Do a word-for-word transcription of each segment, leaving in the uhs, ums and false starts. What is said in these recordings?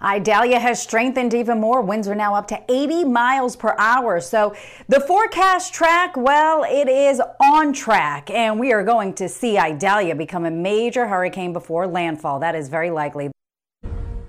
Idalia has strengthened even more. Winds are now up to eighty miles per hour. So the forecast track, well, it is on track. And we are going to see Idalia become a major hurricane before landfall. That is very likely.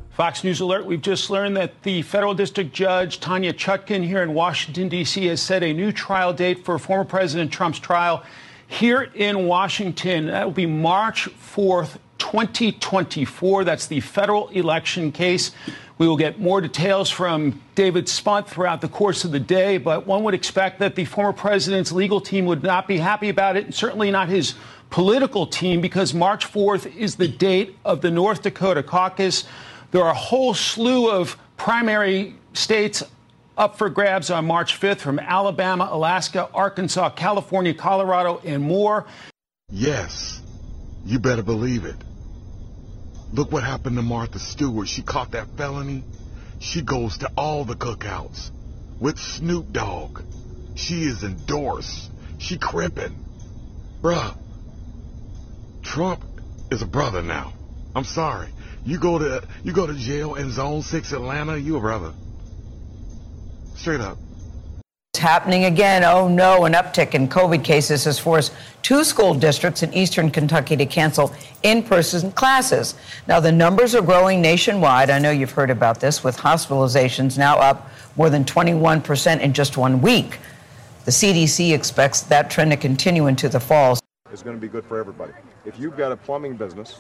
Fox News Alert, we've just learned that the federal district judge, Tanya Chutkin, here in Washington, D C, has set a new trial date for former President Trump's trial here in Washington. That will be March fourth, twenty twenty-four. That's the federal election case. We will get more details from David Spunt throughout the course of the day, but one would expect that the former president's legal team would not be happy about it, and certainly not his political team, because March fourth is the date of the North Dakota caucus. There are a whole slew of primary states up for grabs on March fifth, from Alabama, Alaska, Arkansas, California, Colorado, and more. Yes, you better believe it. Look what happened to Martha Stewart. She caught that felony. She goes to all the cookouts with Snoop Dogg. She is endorsed. She crippin'. Bruh, Trump is a brother now. I'm sorry. You go to you go to jail in Zone six Atlanta, you a brother. Straight up. It's happening again. Oh, no. An uptick in COVID cases has forced two school districts in eastern Kentucky to cancel in-person classes. Now, the numbers are growing nationwide. I know you've heard about this, with hospitalizations now up more than twenty-one percent in just one week. The C D C expects that trend to continue into the fall. It's going to be good for everybody. If you've got a plumbing business,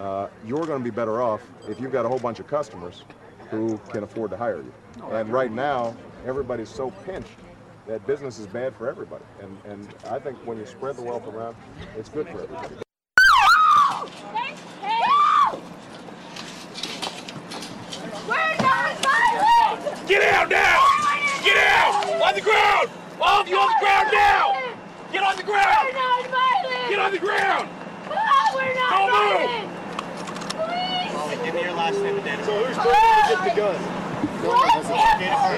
uh, you're going to be better off if you've got a whole bunch of customers who can afford to hire you. And right now, everybody's so pinched that business is bad for everybody. And, and I think when you spread the wealth around, it's good for everybody. We're not violent! Get out now! Get out! On the ground! All of you on the ground now! Get on the ground! We're not violent! Get on the ground! We're not violent! Please! Give me your last name and date of birth. So who's trying to get the gun? No one has a gun.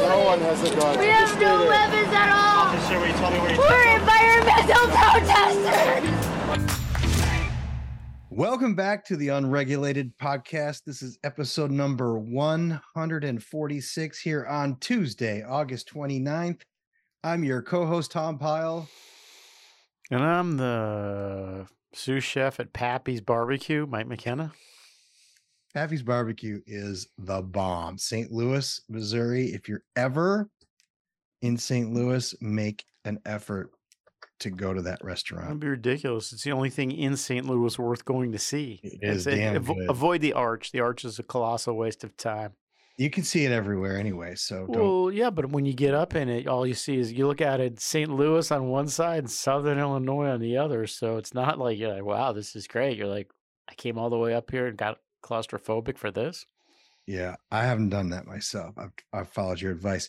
No one has a gun. We have no weapons at all. Officer, will you tell me where you We're environmental protesters. Welcome back to the Unregulated Podcast. This is episode number one forty-six here on Tuesday, August twenty-ninth. I'm your co-host, Tom Pyle. And I'm the sous chef at Pappy's Barbecue, Mike McKenna. Pappy's Barbecue is the bomb. Saint Louis, Missouri. If you're ever in Saint Louis, make an effort to go to that restaurant. That'd be ridiculous. It's the only thing in Saint Louis worth going to see. It is it's, damn it, good. Avoid the arch. The arch is a colossal waste of time. You can see it everywhere anyway. So don't... Well, yeah, but when you get up in it, all you see is you look at it, Saint Louis on one side and Southern Illinois on the other. So it's not like you're like, wow, this is great. You're like, I came all the way up here and got claustrophobic for this. Yeah, I haven't done that myself. I've, I've followed your advice.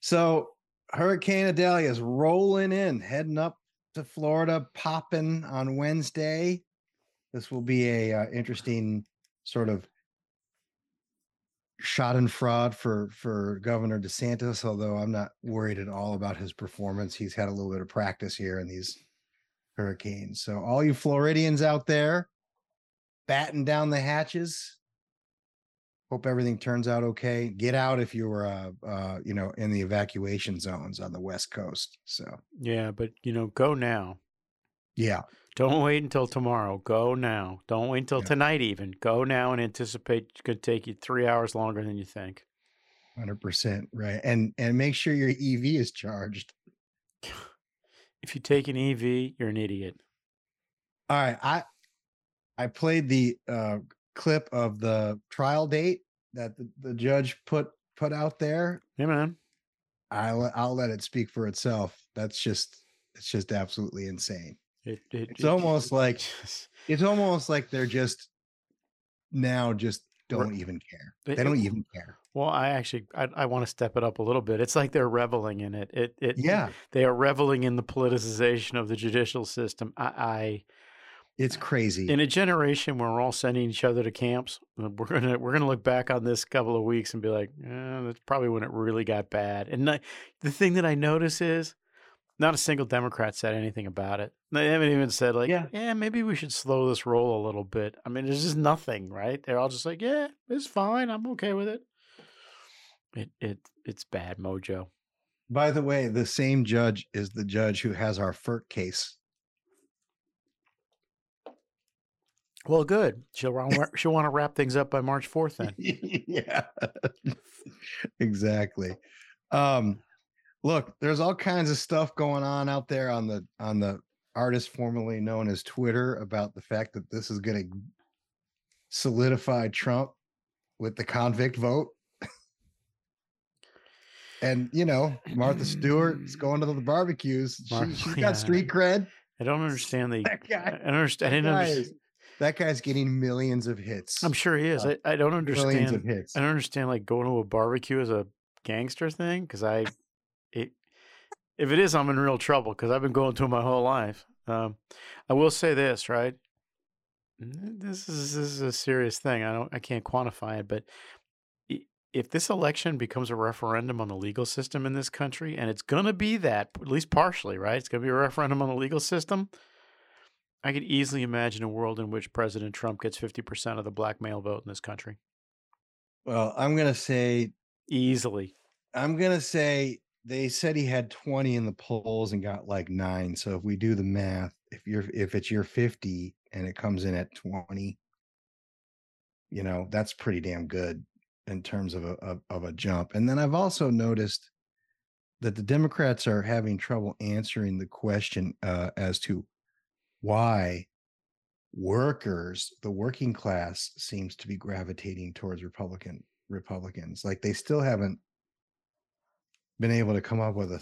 So Hurricane Idalia is rolling in, heading up to Florida, popping on Wednesday. This will be a uh, interesting sort of schadenfreude for for Governor DeSantis, although I'm not worried at all about his performance. He's had a little bit of practice here in these hurricanes. So all you Floridians out there, batten down the hatches. Hope everything turns out okay. Get out if you were, uh, uh, you know, in the evacuation zones on the West Coast. So yeah, but you know, go now. Yeah, don't wait until tomorrow. Go now. Don't wait until yeah. tonight. Even go now and anticipate it could take you three hours longer than you think. one hundred percent right, and and make sure your E V is charged. If you take an E V, you're an idiot. All right, I. I played the uh, clip of the trial date that the, the judge put put out there. Hey, man. I'll, I'll let it speak for itself. That's just it's just absolutely insane. It, it, it's it, almost it, like it, it's almost like they're just now just don't even care. They it, don't even care. Well, I actually I, I want to step it up a little bit. It's like they're reveling in it. It it yeah. They are reveling in the politicization of the judicial system. I. I It's crazy. In a generation where we're all sending each other to camps, we're gonna we're gonna look back on this couple of weeks and be like, eh, that's probably when it really got bad. And I, the thing that I notice is Not a single Democrat said anything about it. They haven't even said, like, yeah, yeah maybe we should slow this roll a little bit. I mean, there's just nothing, right? They're all just like, yeah, it's fine. I'm okay with it. It it It's bad mojo. By the way, the same judge is the judge who has our F E R C case. Well, good. She'll, she'll want to wrap things up by March fourth then. Yeah, exactly. Um, look, there's all kinds of stuff going on out there on the on the artist formerly known as Twitter about the fact that this is going to solidify Trump with the convict vote. And, you know, Martha Stewart is going to the barbecues. Martha, she, she's yeah. got street cred. I don't understand the that guy. I, don't understand, I didn't understand. That guy's getting millions of hits. I'm sure he is. Uh, I, I don't understand. Millions of hits. I don't understand, like, going to a barbecue as a gangster thing, because I, it, if it is, I'm in real trouble, because I've been going to it my whole life. Um, I will say this, right? This is this is a serious thing. I don't. I can't quantify it, but if this election becomes a referendum on the legal system in this country, and it's going to be that, at least partially, right? It's going to be a referendum on the legal system. I could easily imagine a world in which President Trump gets fifty percent of the black male vote in this country. Well, I'm going to say easily. I'm going to say they said he had twenty in the polls and got like nine. So if we do the math, if you're if it's your fifty and it comes in at twenty, you know, that's pretty damn good in terms of a of, of a jump. And then I've also noticed that the Democrats are having trouble answering the question uh, as to why workers, the working class, seems to be gravitating towards Republican Republicans. Like, they still haven't been able to come up with a,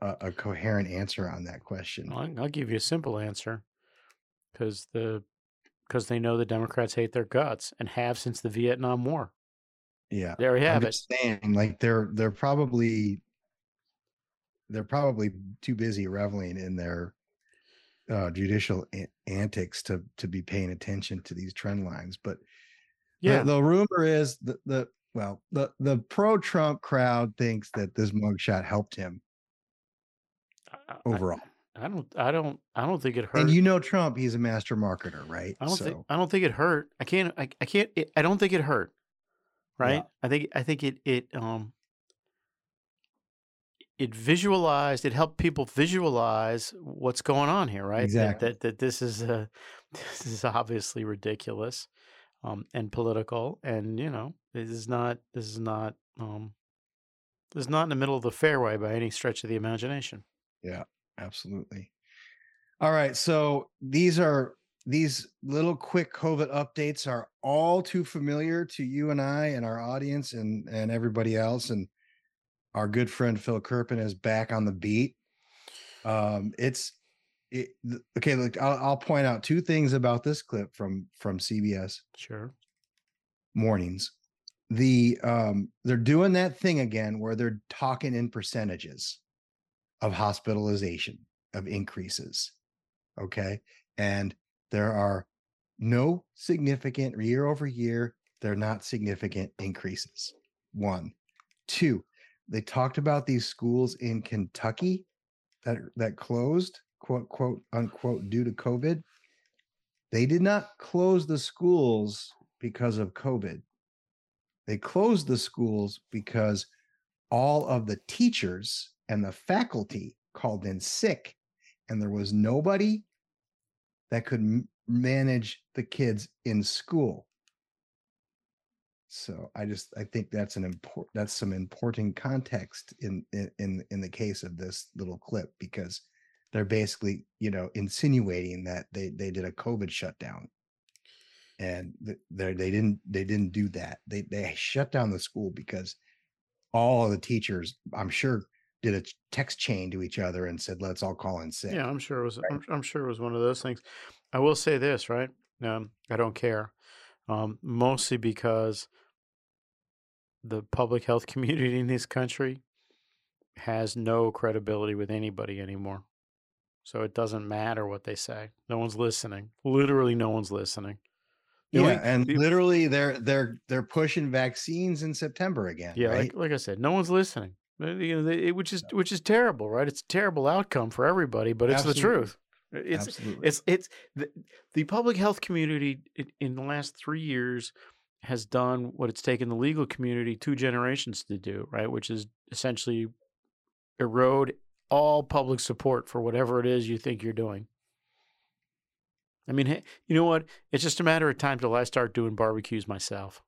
a, a coherent answer on that question. Well, I'll give you a simple answer, because the because they know the Democrats hate their guts and have since the Vietnam War. Yeah, there we have I'm it. Saying, like they're they're probably they're probably too busy reveling in their Uh, judicial a- antics to to be paying attention to these trend lines. But yeah, the, the rumor is that the well the the pro-Trump crowd thinks that this mugshot helped him overall. I, I don't I don't I don't think it hurt. And you know Trump, he's a master marketer, right? I don't so. think I don't think it hurt. I can't I, I can't it, I don't think it hurt. Right? Yeah. I think I think it it um It visualized, it helped people visualize what's going on here, right? Exactly. That, that, that this is a, this is obviously ridiculous um, and political. And, you know, this is not, this is not, um, this is not in the middle of the fairway by any stretch of the imagination. Yeah, absolutely. All right. So these are, these little quick COVID updates are all too familiar to you and I and our audience and, and everybody else. And our good friend Phil Kerpen is back on the beat. Um, it's it, okay. Look, I'll, I'll point out two things about this clip from from C B S. Sure. Mornings, the um, they're doing that thing again where they're talking in percentages of hospitalization of increases. Okay, and there are no significant year over year. They're not significant increases. One, two. They talked about these schools in Kentucky that that closed, quote, quote, unquote, due to COVID. They did not close the schools because of COVID. They closed the schools because all of the teachers and the faculty called in sick, and there was nobody that could m- manage the kids in school. So I just I think that's an import that's some important context in in in the case of this little clip, because they're basically, you know, insinuating that they they did a COVID shutdown, and they they didn't they didn't do that. They they shut down the school because all of the teachers, I'm sure, did a text chain to each other and said, "Let's all call in sick." Yeah, I'm sure it was. Right? I'm, I'm sure it was one of those things. I will say this, right? Um, I don't care, um, mostly because the public health community in this country has no credibility with anybody anymore. So it doesn't matter what they say. No one's listening. Literally no one's listening. You yeah, know, and people, literally they're they're they're pushing vaccines in September again. Yeah, right? like, like I said, no one's listening. You know, they, which is which is terrible, right? It's a terrible outcome for everybody, but it's Absolutely. the truth. It's Absolutely. it's it's the, the public health community in the last three years has done what it's taken the legal community two generations to do, right? Which is essentially erode all public support for whatever it is you think you're doing. I mean, you know what? It's just a matter of time till I start doing barbecues myself.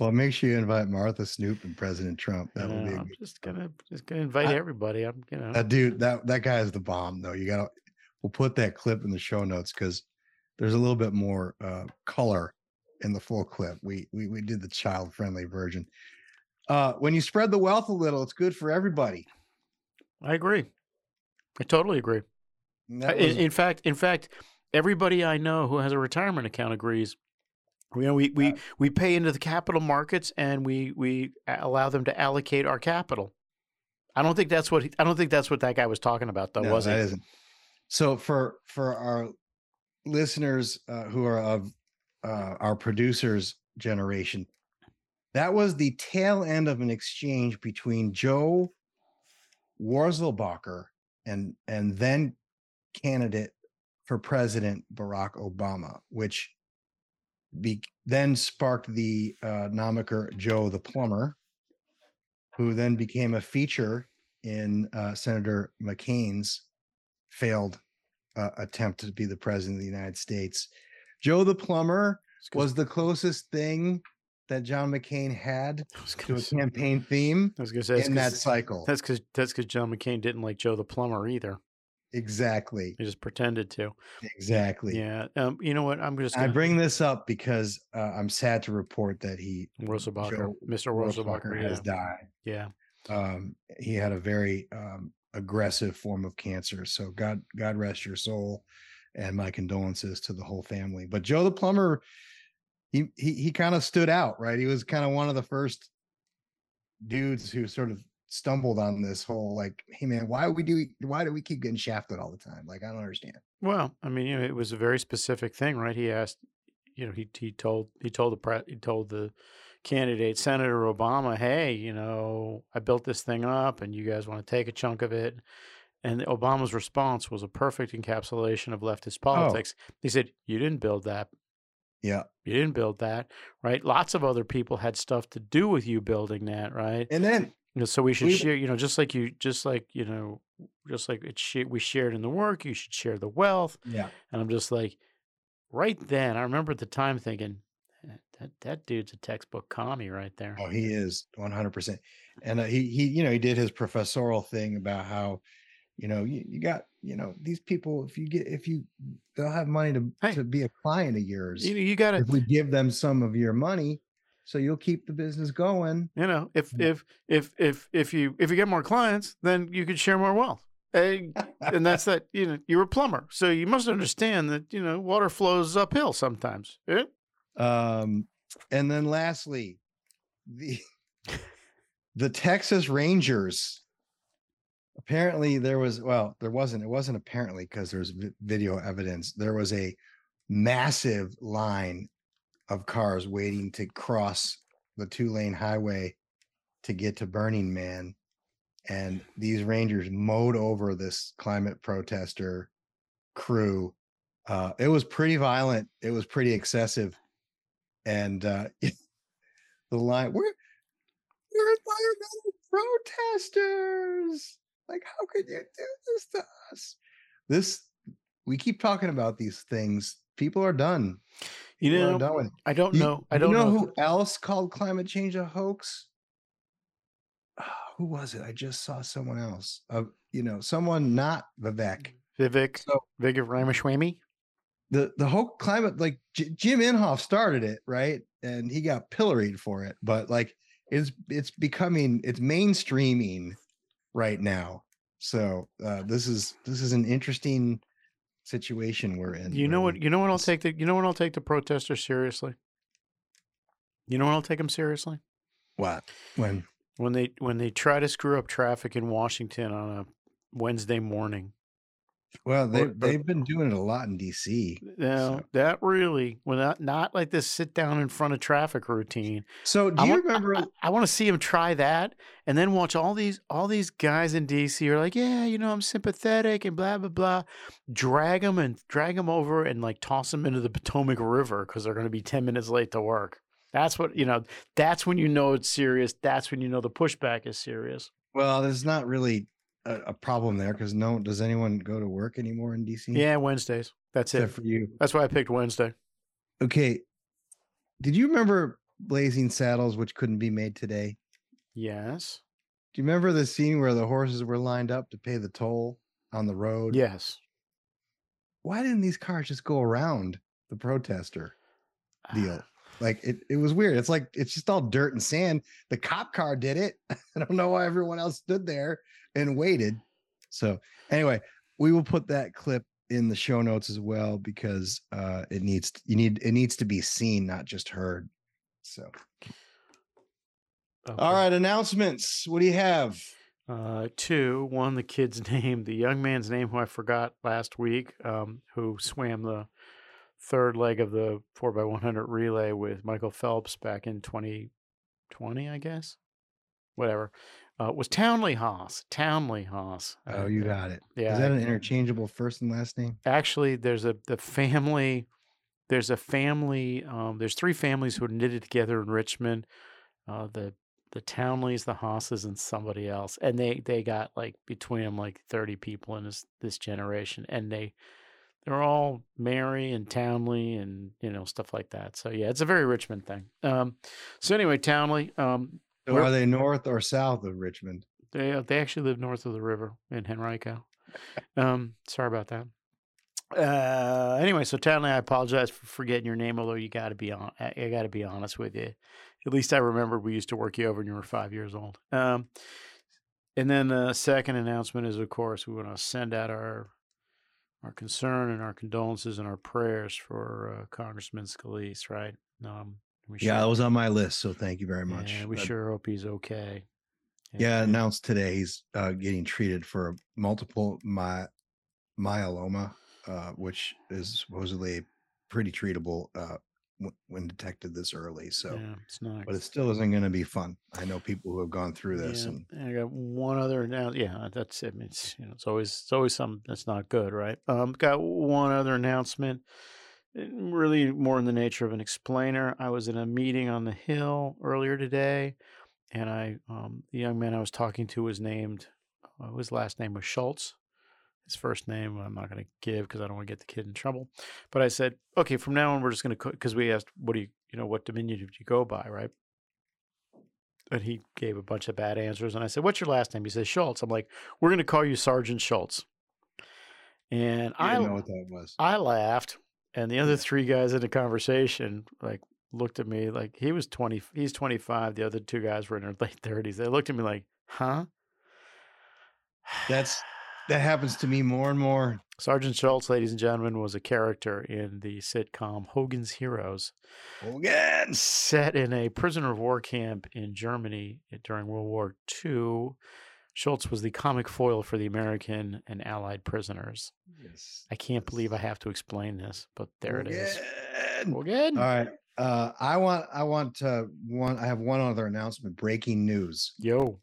Well, make sure you invite Martha, Snoop, and President Trump. That would yeah, be. I'm just gonna just gonna invite I, everybody. I'm you know. That dude, that that guy is the bomb, though. You gotta. We'll put that clip in the show notes because there's a little bit more uh, color in the full clip. We we we did the child friendly version. Uh, when you spread the wealth a little, it's good for everybody. I agree. I totally agree. I, in, in fact, in fact, everybody I know who has a retirement account agrees. You know, we we we pay into the capital markets and we we allow them to allocate our capital. I don't think that's what he, I don't think that's what that guy was talking about, though, no, was that it? Isn't. So for for our listeners uh, who are of uh, our producers' generation, that was the tail end of an exchange between Joe Wurzelbacher and and then candidate for president Barack Obama, which. Be, then sparked the uh, nomicker Joe the Plumber, who then became a feature in uh, Senator McCain's failed uh, attempt to be the president of the United States. Joe the Plumber was the closest thing that John McCain had to a campaign theme I was gonna say, that's in that cycle. That's because that's because John McCain didn't like Joe the Plumber either. Exactly. They just pretended to. Exactly. Yeah. Um, you know what? I'm just. Gonna... I bring this up because uh, I'm sad to report that he, Wurzelbacher, Mister Wurzelbacher, has yeah. died. Yeah. Um, he had a very um, aggressive form of cancer. So God, God rest your soul, and my condolences to the whole family. But Joe the Plumber, he he he kind of stood out, right? He was kind of one of the first dudes who sort of. Stumbled on this whole like, hey man, why we do why do we keep getting shafted all the time? Like, I don't understand. Well, I mean, you know, it was a very specific thing, right? He asked, you know, he he told he told the pre, he told the candidate, Senator Obama, hey, you know, I built this thing up, and you guys want to take a chunk of it. And Obama's response was a perfect encapsulation of leftist politics. Oh. He said, "You didn't build that." Yeah. You didn't build that, right? Lots of other people had stuff to do with you building that, right? And then. So we should share, you know, just like you, just like, you know, just like it's sh- we shared in the work, you should share the wealth. Yeah. And I'm just like, right then, I remember at the time thinking, that that dude's a textbook commie right there. Oh, he is one hundred percent. And uh, he, he, you know, he did his professorial thing about how, you know, you, you got, you know, these people, if you get, if you, they'll have money to, hey, to be a client of yours. You, you got to, if we give them some of your money. So you'll keep the business going. You know, if if if if if you if you get more clients, then you could share more wealth. And, and that's that. You know, you're a plumber, so you must understand that, you know, water flows uphill sometimes. Yeah? Um, and then lastly, the the Texas Rangers. Apparently, there was well, there wasn't. It wasn't apparently because there's video evidence. There was a massive line of cars waiting to cross the two-lane highway to get to Burning Man. And these Rangers mowed over this climate protester crew. Uh, it was pretty violent. It was pretty excessive. And uh, the line, we're, we're environmental protesters. Like, how could you do this to us? This, we keep talking about these things. People are done. You know, done I don't you, know. I don't you know, know who else called climate change a hoax. Oh, who was it? I just saw someone else. Uh, you know, someone not Vivek. Vivek. So, Vivek Ramaswamy. The the whole climate, like J- Jim Inhofe started it, right, and he got pilloried for it. But like, it's it's becoming it's mainstreaming right now. So uh, this is this is an interesting situation we're in. You know what? You know what? I'll take the. You know what? I'll take the protesters seriously. You know what? I'll take them seriously. What? When? When they when they try to screw up traffic in Washington on a Wednesday morning, Well, they, or, they've been doing it a lot in D C. No, so. That really, well, not, not like this sit down in front of traffic routine. So do I you want, remember? I, I want to see him try that and then watch all these all these guys in D C are like, yeah, you know, I'm sympathetic and blah, blah, blah. Drag them and drag them over and like toss them into the Potomac River because they're going to be ten minutes late to work. That's what, you know, that's when you know it's serious. That's when you know the pushback is serious. Well, there's not really a problem there because no, does anyone go to work anymore in D C? Yeah, Wednesdays. That's Except it for you. That's why I picked Wednesday. Okay. Did you remember Blazing Saddles, which couldn't be made today? Yes. Do you remember the scene where the horses were lined up to pay the toll on the road? Yes. Why didn't these cars just go around the protester deal? Like it, it was weird. It's like, it's just all dirt and sand. The cop car did it. I don't know why everyone else stood there and waited. So anyway, we will put that clip in the show notes as well, because uh, it needs, you need, it needs to be seen, not just heard. So, okay. All right. Announcements. What do you have? Uh, two, one, the kid's name, the young man's name who I forgot last week, um, who swam the third leg of the four by one hundred relay with Michael Phelps back in twenty twenty, I guess, whatever, uh, was Townley Haas. Townley Haas. Oh, you got it. Yeah. Is that an interchangeable first and last name? Actually, there's a the family, there's a family, um, there's three families who are knitted together in Richmond, uh, the the Townleys, the Haas's, and somebody else. And they, they got like between them like thirty people in this, this generation, and they They're all Mary and Townley and, you know, stuff like that. So, yeah, it's a very Richmond thing. Um, so, anyway, Townley. Um, so are they north or south of Richmond? They they actually live north of the river in Henrico. Um, sorry about that. Uh, anyway, so Townley, I apologize for forgetting your name, although you got to be on. I got to be honest with you. At least I remember we used to work you over when you were five years old. Um, and then the second announcement is, of course, we want to send out our Our concern and our condolences and our prayers for uh, Congressman Scalise, right? Um, we sure yeah, it was on my list, so thank you very much. Yeah, we but, sure hope he's okay. And, yeah, announced today he's uh, getting treated for multiple my, myeloma, uh, which is supposedly pretty treatable uh, w- when detected this early. So, yeah, it's not, but it still isn't going to be fun. I know people who have gone through this. Yeah, and, and I got one other now. Yeah, that's it. I mean, it's, you know, it's always it's always something that's not good, right? Um, got one other announcement. Really, more in the nature of an explainer. I was in a meeting on the Hill earlier today, and I, um, the young man I was talking to was named. Uh, his last name was Schultz. His first name I'm not going to give because I don't want to get the kid in trouble. But I said, okay, from now on we're just going to, because we asked, what do you, you know, what diminutive do you go by, right? And he gave a bunch of bad answers. And I said, what's your last name? He said Schultz. I'm like, we're going to call you Sergeant Schultz. And I didn't know what that was. I laughed, and the other three guys in the conversation like looked at me like he was twenty. He's twenty-five. The other two guys were in their late thirties. They looked at me like, huh? That's. That happens to me more and more. Sergeant Schultz, ladies and gentlemen, was a character in the sitcom Hogan's Heroes. Hogan! Set in a prisoner of war camp in Germany during World War Two. Schultz was the comic foil for the American and Allied prisoners. Yes. I can't believe I have to explain this, but there Hogan. It is. Hogan! All right. Uh, I want, I want uh, one, I have one other announcement. Breaking news. Yo.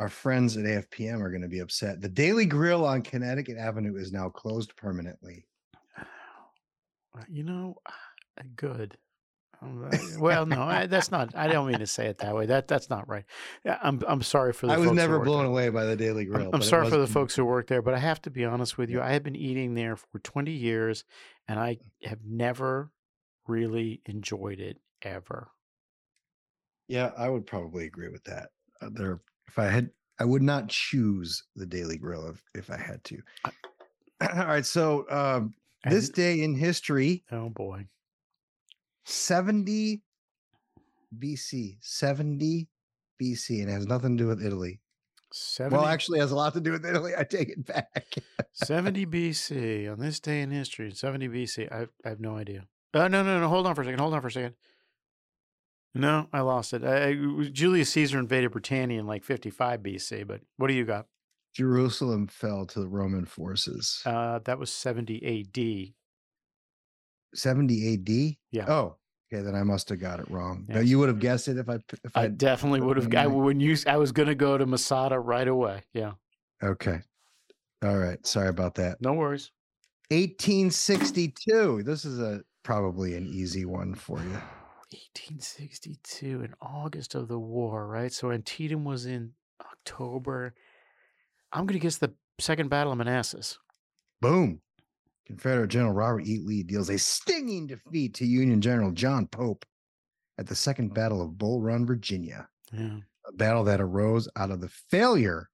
Our friends at A F P M are going to be upset. The Daily Grill on Connecticut Avenue is now closed permanently. You know, good. Well, no, I, that's not. I don't mean to say it that way. That that's not right. I'm I'm sorry for the. I was folks never who blown there. Away by the Daily Grill. I'm, I'm sorry for the folks who work there, but I have to be honest with you. I have been eating there for twenty years, and I have never really enjoyed it ever. Yeah, I would probably agree with that. Uh, they're If I had, I would not choose the Daily Grill if, if I had to. All right. So um, this day in history. Oh, boy. seventy B C. seventy B C. And it has nothing to do with Italy. seventy Well, actually, it has a lot to do with Italy. I take it back. seventy B C. On this day in history, seventy B C. I, I have no idea. Oh, no, no, no. Hold on for a second. Hold on for a second. No, I lost it. I, Julius Caesar invaded Britannia in like fifty-five B C, but what do you got? Jerusalem fell to the Roman forces. Uh, that was seventy A D seventy A D Yeah. Oh, okay. Then I must have got it wrong. Yeah. No, you would have guessed it if I. If I I'd definitely would have. I, when you, I was going to go to Masada right away. Yeah. Okay. All right. Sorry about that. No worries. eighteen sixty-two This is a probably an easy one for you. eighteen sixty-two in August of the war, right? So Antietam was in October. I'm going to guess the Second Battle of Manassas. Boom. Confederate General Robert E. Lee deals a stinging defeat to Union General John Pope at the Second Battle of Bull Run, Virginia. Yeah. A battle that arose out of the failure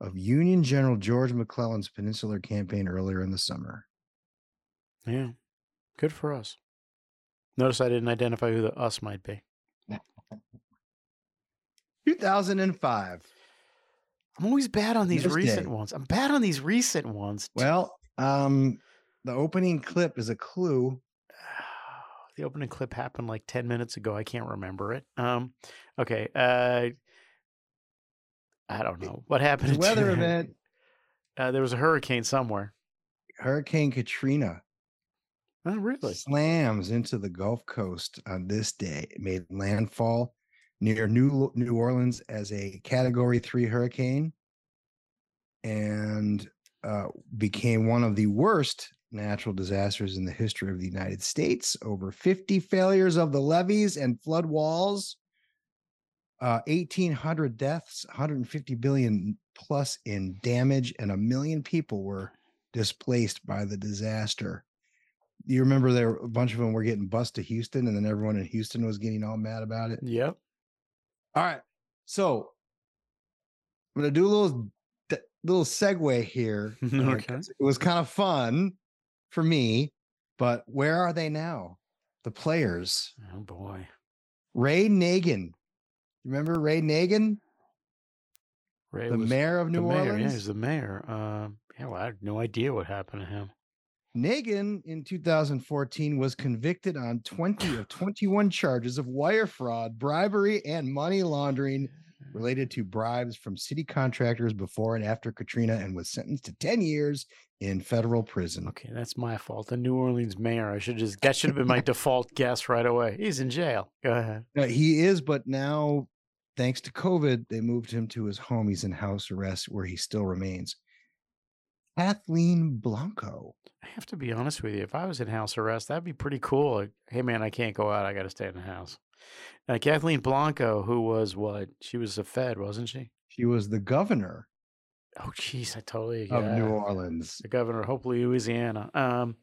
of Union General George McClellan's Peninsular Campaign earlier in the summer. Yeah. Good for us. Notice I didn't identify who the us might be. two thousand five I'm always bad on these this recent day. ones. I'm bad on these recent ones. Well, um, the opening clip is a clue. The opening clip happened like ten minutes ago. I can't remember it. Um, okay. Uh, I don't know. What happened? Weather event. Uh, there was a hurricane somewhere. Hurricane Katrina. Oh, really? Slams into the Gulf Coast on this day. It made landfall near New New Orleans as a Category three hurricane and uh, became one of the worst natural disasters in the history of the United States. Over fifty failures of the levees and flood walls, uh, eighteen hundred deaths, one hundred fifty billion plus in damage, and a million people were displaced by the disaster. You remember there were a bunch of them were getting bused to Houston, and then everyone in Houston was getting all mad about it. Yep. All right. So I'm going to do a little, little segue here. Okay. It was kind of fun for me, but where are they now? The players. Oh boy. Ray Nagin. Remember Ray Nagin? Ray the was, mayor of New the mayor, Orleans. Yeah, he's the mayor. Uh, yeah, well, I had no idea what happened to him. Nagin in two thousand fourteen was convicted on twenty of twenty-one charges of wire fraud, bribery, and money laundering related to bribes from city contractors before and after Katrina, and was sentenced to ten years in federal prison. Okay, that's my fault. The New Orleans mayor. I should just that should have been my default guess right away. He's in jail. Go ahead. No, he is, but now, thanks to COVID, they moved him to his home. He's in house arrest, where he still remains. Kathleen Blanco. I have to be honest with you. If I was in house arrest, that'd be pretty cool. Like, hey, man, I can't go out. I got to stay in the house. Now, Kathleen Blanco, who was what? She was a Fed, wasn't she? She was the governor. Oh, geez. I totally. Of New Orleans. The governor of Hope, Louisiana. Um,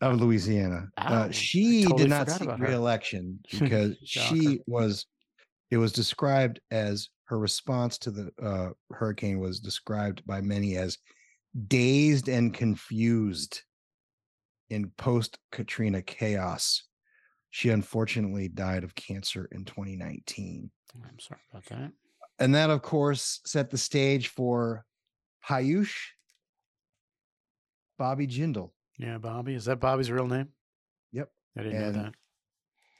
of Louisiana. I, uh, she totally did not seek re-election because she was, it was described as her response to the uh, hurricane was described by many as dazed and confused in post-Katrina chaos. She unfortunately died of cancer in twenty nineteen. I'm sorry about that. And that, of course, set the stage for Piyush Bobby Jindal. Yeah, Bobby. Is that Bobby's real name? Yep. I didn't and know that.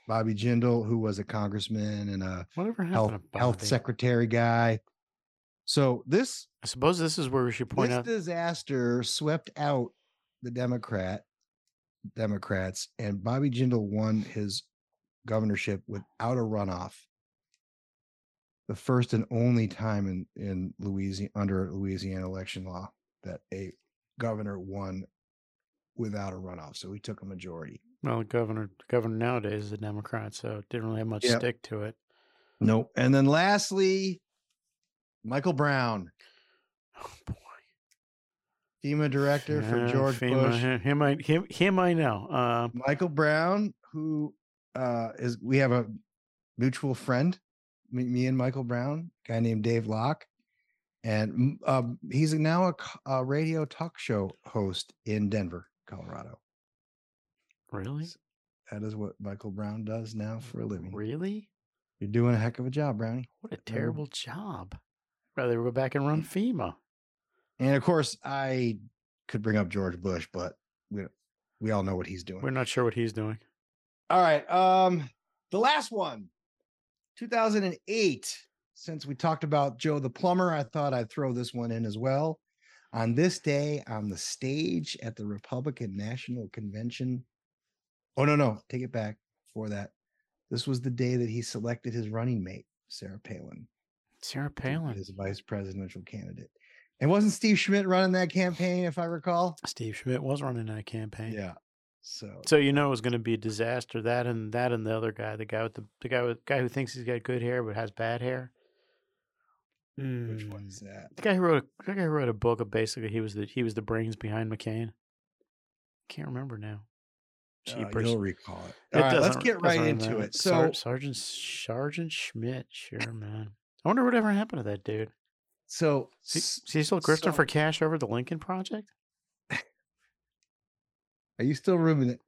Bobby Jindal, who was a congressman and a Whatever health, to health secretary guy. So this, I suppose this is where we should point this out. This disaster swept out the Democrat, Democrats, and Bobby Jindal won his governorship without a runoff. The first and only time in, in Louisiana, under Louisiana election law, that a governor won without a runoff. So he took a majority. Well, the governor, the governor nowadays is a Democrat, so it didn't really have much yep. stick to it. Nope. And then lastly, Michael Brown, oh boy, FEMA director yeah, for George FEMA, Bush. Him, I him, him I know. Uh, Michael Brown, who uh, is we have a mutual friend, me, me and Michael Brown, a guy named Dave Locke, and uh, he's now a, a radio talk show host in Denver, Colorado. Really? That is what Michael Brown does now for a living. Really? You're doing a heck of a job, Brownie. What a terrible um, job. Rather go back and run FEMA. And of course, I could bring up George Bush, but we we all know what he's doing. We're not sure what he's doing. All right. Um, the last one, two thousand eight since we talked about Joe the Plumber, I thought I'd throw this one in as well. On this day, on the stage at the Republican National Convention. Oh, no, no, take it back before that. This was the day that he selected his running mate, Sarah Palin. Sarah Palin. His vice presidential candidate. And wasn't Steve Schmidt running that campaign, if I recall? Steve Schmidt was running that campaign. Yeah. So, so you know it was going to be a disaster. That and that and the other guy, the guy with the, the guy with guy who thinks he's got good hair but has bad hair. Mm. Which one is that? The guy who wrote a, the guy who wrote a book of basically he was the he was the brains behind McCain. Can't remember now. Uh, you'll recall it. it All right, let's get right into that. it. So, Sar- Sergeant Sergeant Schmidt, sure, man. I wonder whatever happened to that dude. So, is he, is he still grifting so, for cash over the Lincoln Project? Are you still rumin-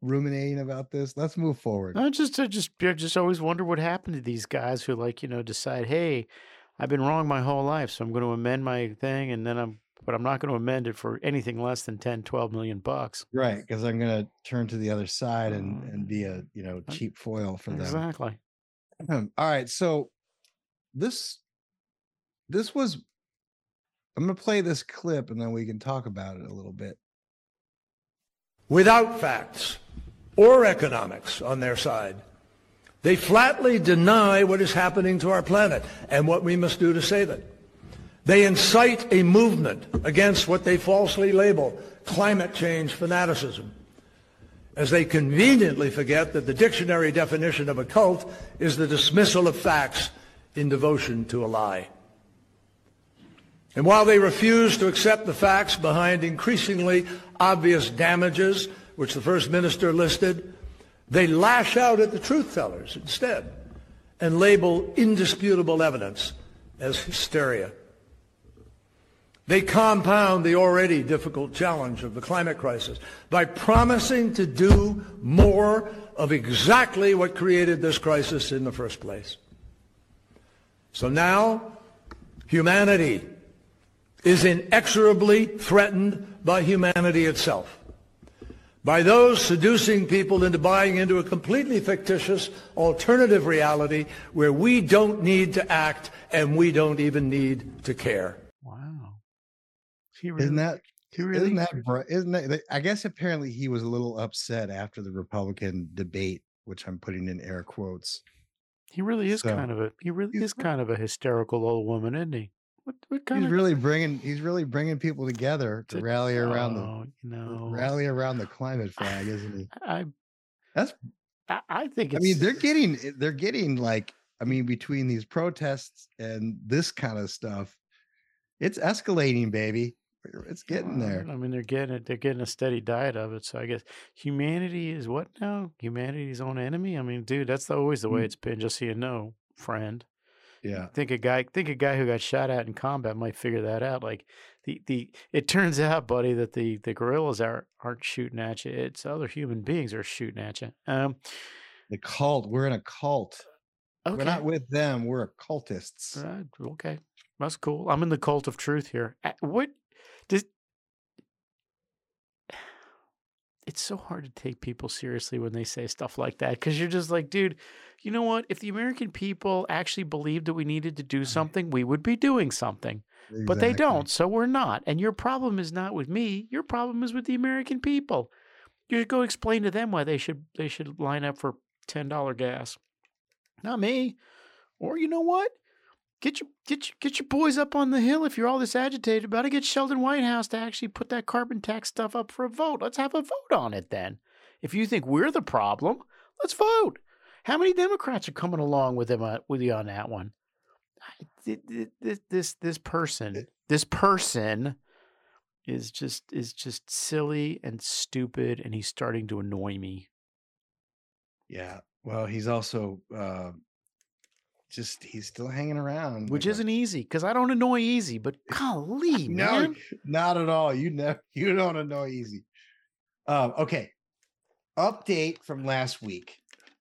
ruminating about this? Let's move forward. I just, I just, I just always wonder what happened to these guys who, like, you know, decide, hey, I've been wrong my whole life, so I'm going to amend my thing, and then I'm, but I'm not going to amend it for anything less than ten, twelve million bucks. Right, because I'm going to turn to the other side and and be a, you know, cheap foil for them. Exactly. Um, all right, so this, this was, I'm going to play this clip, and then we can talk about it a little bit. Without facts or economics on their side, they flatly deny what is happening to our planet and what we must do to save it. They incite a movement against what they falsely label climate change fanaticism, as they conveniently forget that the dictionary definition of a cult is the dismissal of facts in devotion to a lie. And while they refuse to accept the facts behind increasingly obvious damages, which the First Minister listed, they lash out at the truth-tellers instead and label indisputable evidence as hysteria. They compound the already difficult challenge of the climate crisis by promising to do more of exactly what created this crisis in the first place. So now, humanity is inexorably threatened by humanity itself, by those seducing people into buying into a completely fictitious alternative reality where we don't need to act and we don't even need to care. Wow. He really, isn't that, he really isn't that, isn't that, I guess apparently he was a little upset after the Republican debate, which I'm putting in air quotes. He really is so, kind of a, he really is kind of a hysterical old woman, isn't he? What, what kind he's of, really bringing he's really bringing people together to, to rally around no, the no. rally around the climate flag, isn't it? I that's I, I think it's, I mean they're getting they're getting like I mean between these protests and this kind of stuff, it's escalating, baby. It's getting well, there. I mean they're getting it. They're getting a steady diet of it. So I guess humanity is what now? Humanity's own enemy. I mean, dude, that's always the way it's been. Just so you know, friend. Yeah. Think a guy think a guy who got shot at in combat might figure that out. Like the, the it turns out, buddy, that the, the gorillas are aren't shooting at you. It's other human beings are shooting at you. Um the cult. We're in a cult. Okay. We're not with them. We're cultists. Right. Okay. That's cool. I'm in the cult of truth here. What does It's so hard to take people seriously when they say stuff like that because you're just like, dude, you know what? If the American people actually believed that we needed to do something, we would be doing something. Exactly. But they don't, so we're not. And your problem is not with me. Your problem is with the American people. You go explain to them why they should they should line up for ten dollars gas. Not me. Or you know what? Get your, get your, get your boys up on the hill if you're all this agitated about it. Get Sheldon Whitehouse to actually put that carbon tax stuff up for a vote. Let's have a vote on it then. If you think we're the problem, let's vote. How many Democrats are coming along with him uh, with you on that one? This this this person this person is just is just silly and stupid, and he's starting to annoy me. Yeah. Well, he's also. Uh... Just he's still hanging around, which like isn't a, easy because I don't annoy easy. But golly, no, man. Not at all. You never, you don't annoy easy. Um, okay, update from last week.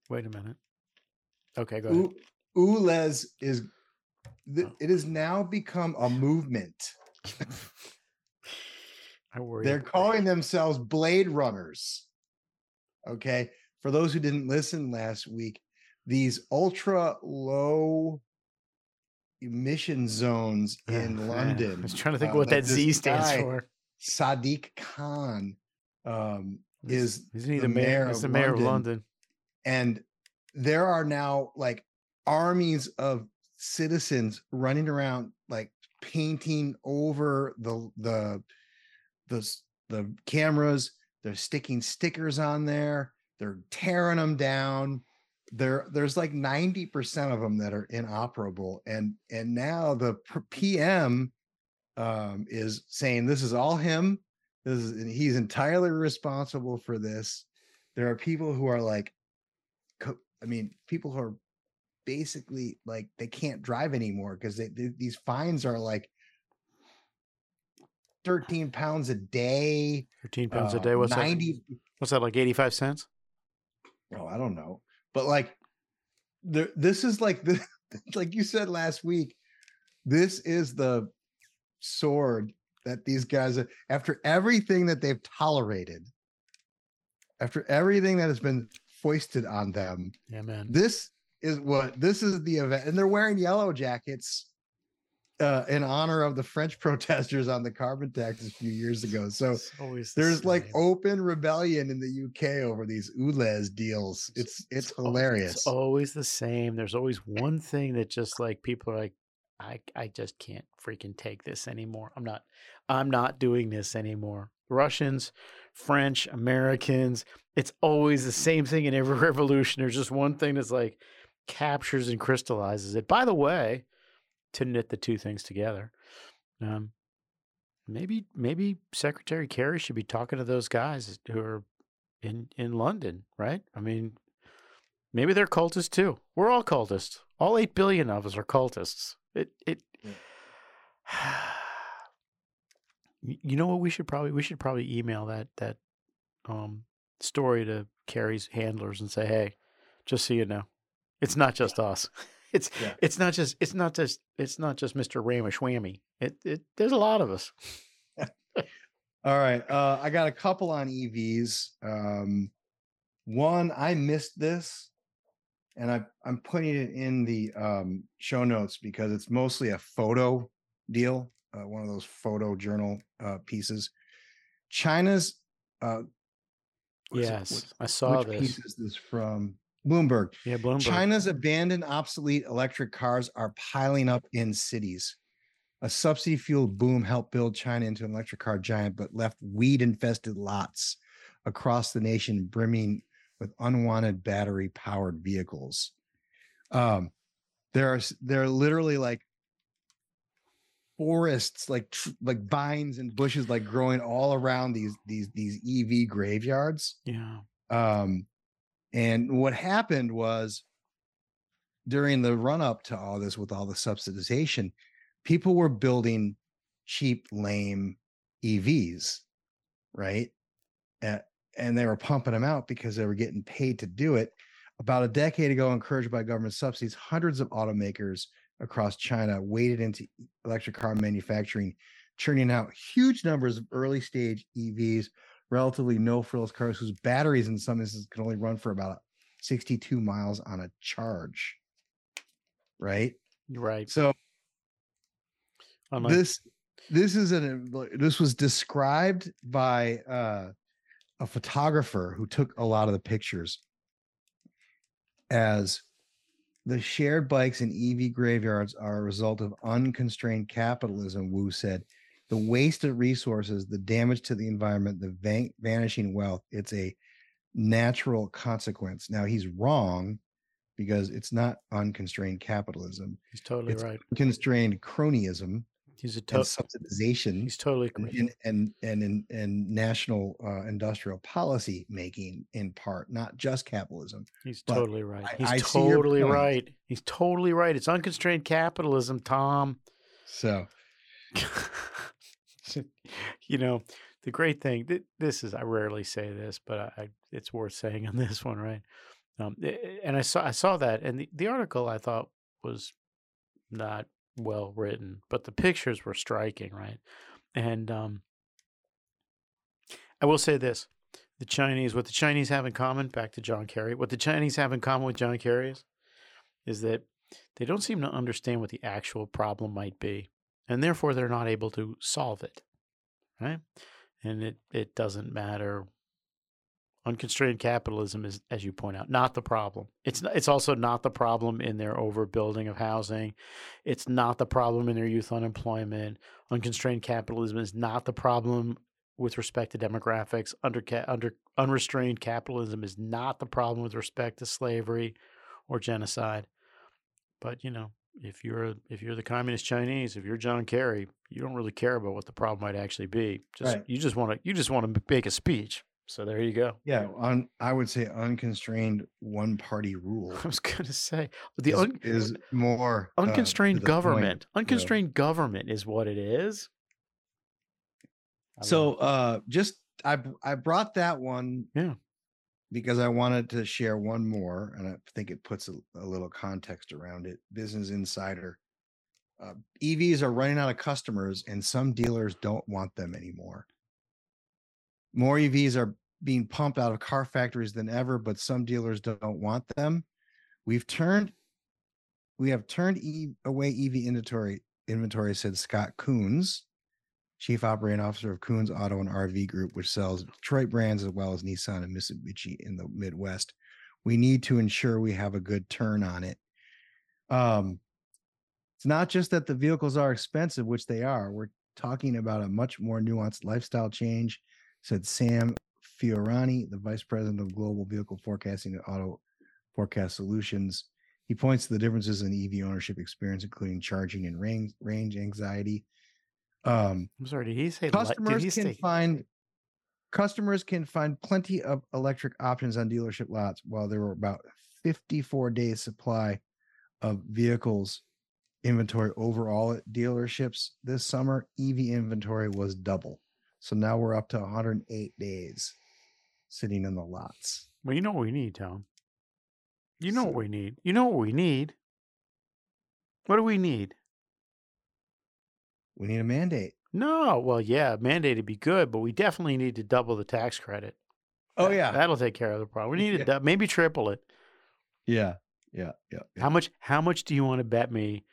Wait a minute. Okay, go ahead. U- U L E Z is th- oh. It has now become a movement. I worry. They're calling themselves Blade Runners. Okay, for those who didn't listen last week. These ultra low emission zones in oh, London. Man. I was trying to think uh, what that Z stands guy, for. Sadiq Khan um, is Isn't he the, the mayor, mayor, of, the mayor London. of London. And there are now like armies of citizens running around, like painting over the the the, the cameras. They're sticking stickers on there. They're tearing them down. There, there's like ninety percent of them that are inoperable. And, and now the P M um, is saying this is all him. This is, he's entirely responsible for this. There are people who are like, I mean, people who are basically like, they can't drive anymore because they, they, these fines are like thirteen pounds a day. thirteen pounds uh, a day. What's ninety that? What's that, like eighty-five cents? Oh, I don't know. But like, there, this is like the, like you said last week, this is the sword that these guys, after everything that they've tolerated, after everything that has been foisted on them. Yeah, man. This is what this is the event, and they're wearing yellow jackets uh, in honor of the French protesters on the carbon tax a few years ago. So there's same. like open rebellion in the U K over these U L E Z deals. It's it's, it's hilarious. Always, it's always the same. There's always one thing that just like people are like, I I just can't freaking take this anymore. I'm not I'm not doing this anymore. Russians, French, Americans. It's always the same thing in every revolution. There's just one thing that's like captures and crystallizes it. By the way, to knit the two things together, um, maybe maybe Secretary Kerry should be talking to those guys who are in in London, right? I mean, maybe they're cultists too. We're all cultists. All eight billion of us are cultists. It it. Yeah. You know what? We should probably we should probably email that that um, story to Kerry's handlers and say, hey, just so you know, it's not just yeah. us. It's yeah. it's not just it's not just it's not just Mister Ramaswamy. It it there's a lot of us. All right, uh, I got a couple on E Vs. Um, one, I missed this, and I I'm putting it in the um, show notes because it's mostly a photo deal. Uh, one of those photo journal uh, pieces. China's. Uh, yes, it, I saw which this. Piece is this from Bloomberg? Yeah, Bloomberg. China's abandoned, obsolete electric cars are piling up in cities. A subsidy-fueled boom helped build China into an electric car giant, but left weed-infested lots across the nation brimming with unwanted battery-powered vehicles. Um, there are there are literally like. Forests like tr- like vines and bushes like growing all around these these these E V graveyards. Yeah. Um, and what happened was during the run up to all this with all the subsidization, people were building cheap, lame E Vs, right? And, and they were pumping them out because they were getting paid to do it. About a decade ago, encouraged by government subsidies, hundreds of automakers across China waded into electric car manufacturing, churning out huge numbers of early stage E Vs, relatively no-frills cars whose batteries in some instances can only run for about sixty-two miles on a charge. Right? Right. So like- this this is an this was described by uh, a photographer who took a lot of the pictures as the shared bikes and E V graveyards are a result of unconstrained capitalism, Wu said. The waste of resources, the damage to the environment, the van- vanishing wealth, it's a natural consequence. Now, he's wrong because it's not unconstrained capitalism. He's totally it's right. Unconstrained cronyism he's a to- and subsidization. He's totally correct. And, and, and, and, and national uh, industrial policy making in part, not just capitalism. He's but totally right. I, he's I totally right. He's totally right. It's unconstrained capitalism, Tom. So, you know, the great thing, th- this is, I rarely say this, but I, I, it's worth saying on this one, right? Um, and I saw I saw that, and the, the article I thought was not well written, but the pictures were striking, right? And um, I will say this: the Chinese, what the Chinese have in common, back to John Kerry, what the Chinese have in common with John Kerry is, is that they don't seem to understand what the actual problem might be, and therefore they're not able to solve it, right? And it, it doesn't matter. Unconstrained capitalism is, as you point out, not the problem. It's not, it's also not the problem in their overbuilding of housing. It's not the problem in their youth unemployment. Unconstrained capitalism is not the problem with respect to demographics. Under, under unrestrained capitalism is not the problem with respect to slavery or genocide. But, you know, if you're if you're the communist Chinese, if you're John Kerry, you don't really care about what the problem might actually be. Just right. you just want to you just want to make a speech. So there you go. Yeah, on, I would say unconstrained one-party rule. I was going to say the is, un, is more unconstrained uh, government. Point, unconstrained you know. government is what it is. I so, uh, just I I brought that one, yeah, because I wanted to share one more, and I think it puts a, a little context around it. Business Insider: uh, E Vs are running out of customers, and some dealers don't want them anymore. More E Vs are being pumped out of car factories than ever, but some dealers don't want them. We've turned, we have turned e- away E V inventory, inventory, said Scott Coons, Chief Operating Officer of Coons Auto and R V Group, which sells Detroit brands as well as Nissan and Mitsubishi in the Midwest. We need to ensure we have a good turn on it. Um, it's not just that the vehicles are expensive, which they are. We're talking about a much more nuanced lifestyle change, said Sam Fiorani, the Vice President of Global Vehicle Forecasting at Auto Forecast Solutions. He points to the differences in E V ownership experience, including charging and range, range anxiety. Um, I'm sorry, did he say customers did he can say... find customers can find plenty of electric options on dealership lots, while there were about fifty-four days supply of vehicles inventory overall at dealerships this summer. E V inventory was double. So now we're up to one hundred eight days sitting in the lots. Well, you know what we need, Tom. You know so, what we need. You know what we need. What do we need? We need a mandate. No. Well, yeah, mandate would be good, but we definitely need to double the tax credit. Oh, that, yeah. That'll take care of the problem. We need yeah. to du- maybe triple it. Yeah, yeah, yeah. yeah. How much, how much do you want to bet me?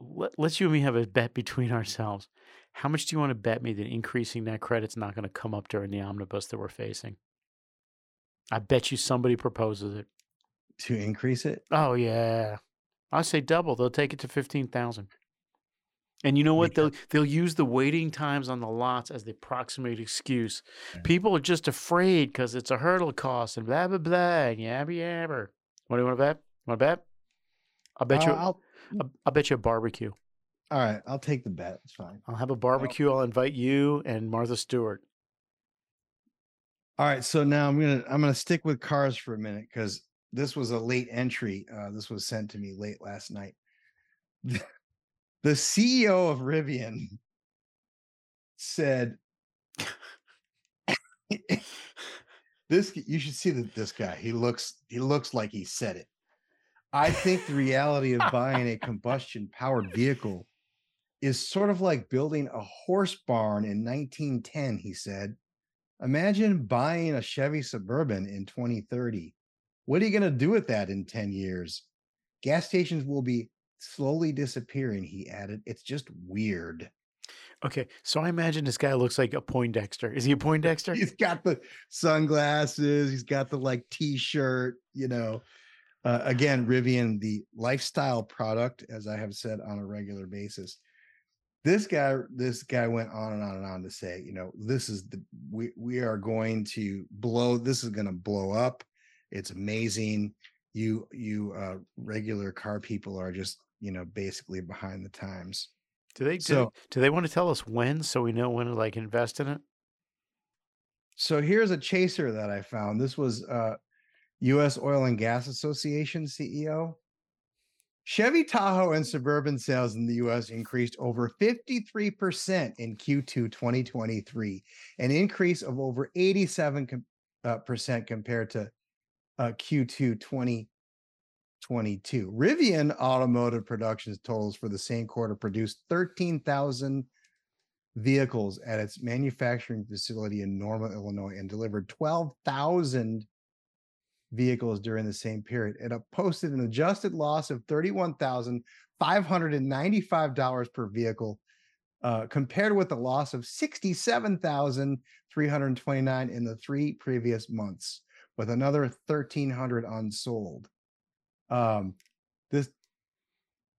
Let, let's you and me have a bet between ourselves. How much do you want to bet me that increasing that credit's not going to come up during the omnibus that we're facing? I bet you somebody proposes it. To increase it? Oh, yeah. I say double. They'll take it to fifteen thousand. And you know what? They'll, they'll use the waiting times on the lots as the proximate excuse. Yeah. People are just afraid because it's a hurdle cost and blah, blah, blah, and yabba, yabba. What do you want to bet? Want to bet? I'll bet, uh, you, I'll... I'll bet you a barbecue. All right, I'll take the bet. It's fine. I'll have a barbecue. I'll invite you and Martha Stewart. All right, so now I'm gonna I'm gonna stick with cars for a minute because this was a late entry. Uh, this was sent to me late last night. The, the C E O of Rivian said, "This you should see that this guy. He looks he looks like he said it. I think the reality of buying a combustion powered vehicle." is sort of like building a horse barn in nineteen ten, he said. Imagine buying a Chevy Suburban in twenty thirty. What are you going to do with that in ten years? Gas stations will be slowly disappearing, he added. It's just weird. Okay, so I imagine this guy looks like a Poindexter. Is he a Poindexter? He's got the sunglasses. He's got the, like, T-shirt, you know. Uh, again, Rivian, the lifestyle product, as I have said on a regular basis. This guy, this guy went on and on and on to say, you know, this is the we we are going to blow. This is going to blow up. It's amazing. You you uh, regular car people are just, you know, basically behind the times. Do they so, do, do they want to tell us when so we know when to like invest in it? So here's a chaser that I found. This was uh, U S Oil and Gas Association C E O. Chevy Tahoe and Suburban sales in the U S increased over fifty-three percent in Q two twenty twenty-three, an increase of over eighty-seven percent compared to uh, Q two twenty twenty-two. Rivian Automotive Production's totals for the same quarter produced thirteen thousand vehicles at its manufacturing facility in Normal, Illinois, and delivered twelve thousand vehicles during the same period. It posted an adjusted loss of thirty-one thousand five hundred ninety-five dollars per vehicle, uh, compared with the loss of sixty-seven thousand three hundred twenty-nine dollars in the three previous months, with another thirteen hundred dollars unsold. Um, this,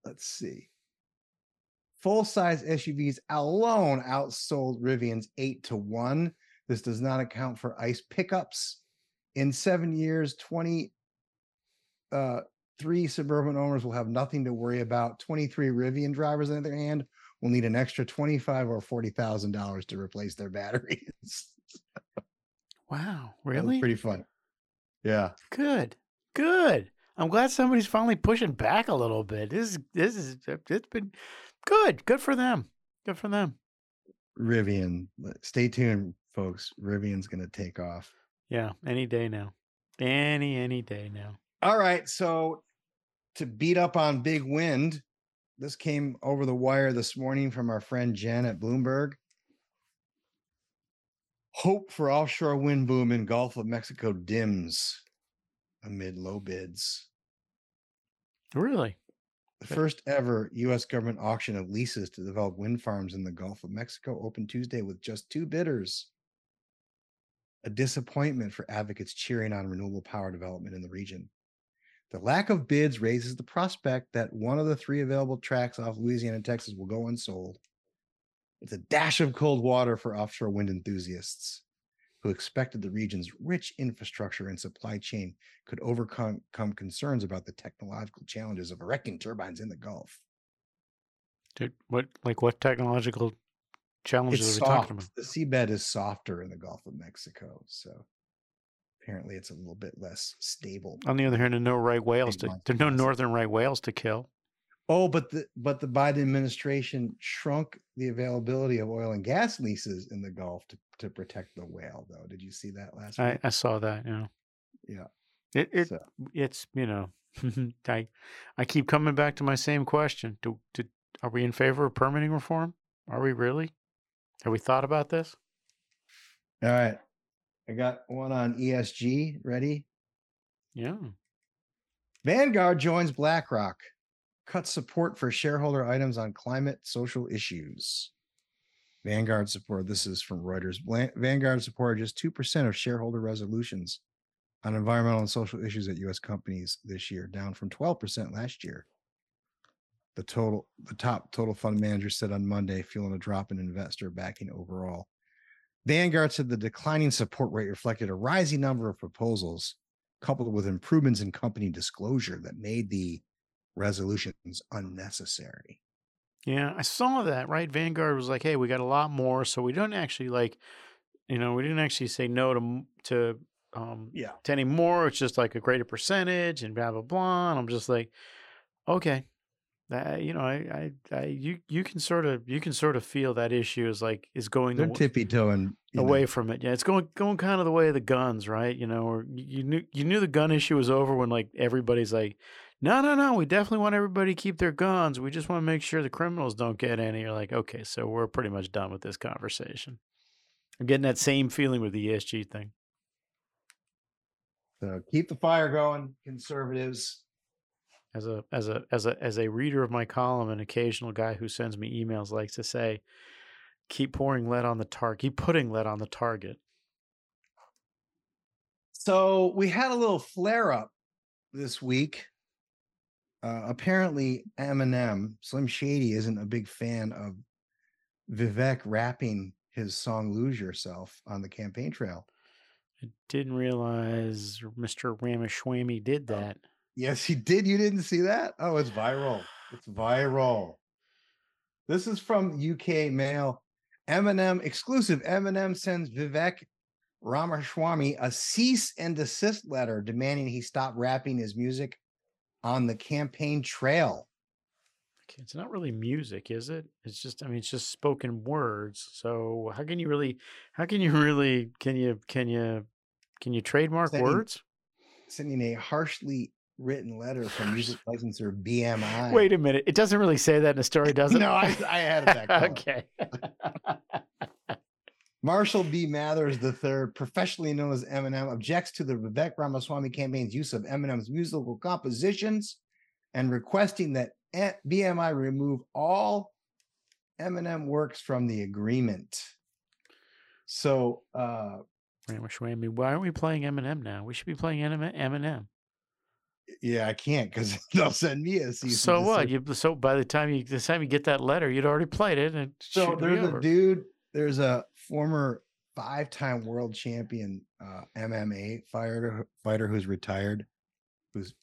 let's see. Full-size S U Vs alone outsold Rivians eight to one. This does not account for ICE pickups. In seven years, twenty-three Suburban owners will have nothing to worry about. twenty-three Rivian drivers, on the other hand, will need an extra twenty-five thousand dollars or forty thousand dollars to replace their batteries. Wow, really? Pretty fun. Yeah. Good, good. I'm glad somebody's finally pushing back a little bit. This is, this is, it's been good. Good for them. Good for them. Rivian. Stay tuned, folks. Rivian's going to take off. Yeah, any day now. Any, any day now. All right, so to beat up on Big Wind, this came over the wire this morning from our friend Jen at Bloomberg. Hope for offshore wind boom in Gulf of Mexico dims amid low bids. Really? The first ever U S government auction of leases to develop wind farms in the Gulf of Mexico opened Tuesday with just two bidders. A disappointment for advocates cheering on renewable power development in the region. The lack of bids raises the prospect that one of the three available tracts off Louisiana and Texas will go unsold. It's a dash of cold water for offshore wind enthusiasts who expected the region's rich infrastructure and supply chain could overcome concerns about the technological challenges of erecting turbines in the Gulf. Dude, what, like what technological challenges it's are we soft. Talking about? The seabed is softer in the Gulf of Mexico, so apparently it's a little bit less stable. On the other hand, there are no right whales to, there's no northern right whales to kill. Oh, but the but the Biden administration shrunk the availability of oil and gas leases in the Gulf to, to protect the whale, though. Did you see that last week? I, I saw that, yeah. Yeah. It it so. It's, you know, I I keep coming back to my same question. Do, do are we in favor of permitting reform? Are we really? Have we thought about this? All right. I got one on E S G. Ready? Yeah. Vanguard joins BlackRock. Cuts support for shareholder items on climate social issues. Vanguard support. This is from Reuters. Vanguard supported just two percent of shareholder resolutions on environmental and social issues at U S companies this year, down from twelve percent last year. The total, the top total fund manager said on Monday, fueling a drop in investor backing overall. Vanguard said the declining support rate reflected a rising number of proposals, coupled with improvements in company disclosure that made the resolutions unnecessary. Yeah, I saw that, right? Vanguard was like, hey, we got a lot more, so we don't actually like, you know, we didn't actually say no to to um yeah. to any more. It's just like a greater percentage and blah, blah, blah. And I'm just like, okay. Uh, you know, I, I, I, you, you can sort of, you can sort of feel that issue is like is going They're the, tippy-toeing away know. From it. Yeah, it's going going kind of the way of the guns, right? You know, or you knew you knew the gun issue was over when like everybody's like, no, no, no, we definitely want everybody to keep their guns. We just want to make sure the criminals don't get any. You're like, okay, so we're pretty much done with this conversation. I'm getting that same feeling with the E S G thing. So keep the fire going, conservatives. As a as a as a as a reader of my column, an occasional guy who sends me emails likes to say, "Keep pouring lead on the target. Keep putting lead on the target." So we had a little flare up this week. Uh, apparently, Eminem, Slim Shady, isn't a big fan of Vivek rapping his song "Lose Yourself" on the campaign trail. I didn't realize Mister Ramaswamy did that. Oh. Yes, he did. You didn't see that? Oh, it's viral. It's viral. This is from U K Mail. Eminem exclusive. Eminem sends Vivek Ramaswamy a cease and desist letter demanding he stop rapping his music on the campaign trail. Okay, it's not really music, is it? It's just, I mean, it's just spoken words. So how can you really, how can you really, can you, can you, can you trademark sending, words? Sending a harshly written letter from music licensor B M I. Wait a minute. It doesn't really say that in the story, does it? No, I, I added that. Okay. Marshall B. Mathers the third, professionally known as Eminem, objects to the Vivek Ramaswamy campaign's use of Eminem's musical compositions and requesting that B M I remove all Eminem works from the agreement. So, uh, why aren't we playing Eminem now? We should be playing Eminem. Yeah, I can't because they'll send me a cease. So what? You, so by the time you the time you get that letter, you'd already played it. And so there's a dude. There's a former five-time world champion uh, M M A fighter fighter who's retired, who's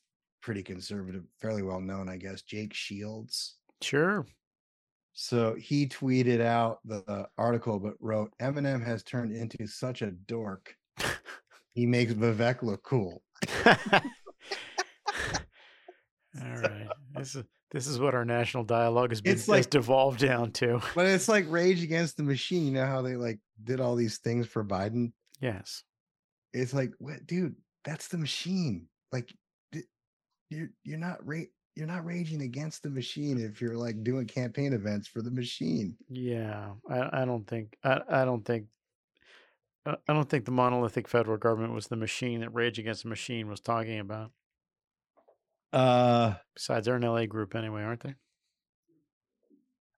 pretty conservative, fairly well known, I guess. Jake Shields. Sure. So he tweeted out the, the article, but wrote, "Eminem has turned into such a dork. He makes Vivek look cool." All right, this is this is what our national dialogue has been it's like, has devolved down to. But it's like Rage Against the Machine. You know how they like did all these things for Biden? Yes. It's like, what, dude? That's the machine. Like, you're you're not ra you're not raging against the machine if you're like doing campaign events for the machine. Yeah, I I don't think I I don't think I don't think the monolithic federal government was the machine that Rage Against the Machine was talking about. Uh, besides, they're an L A group anyway, aren't they?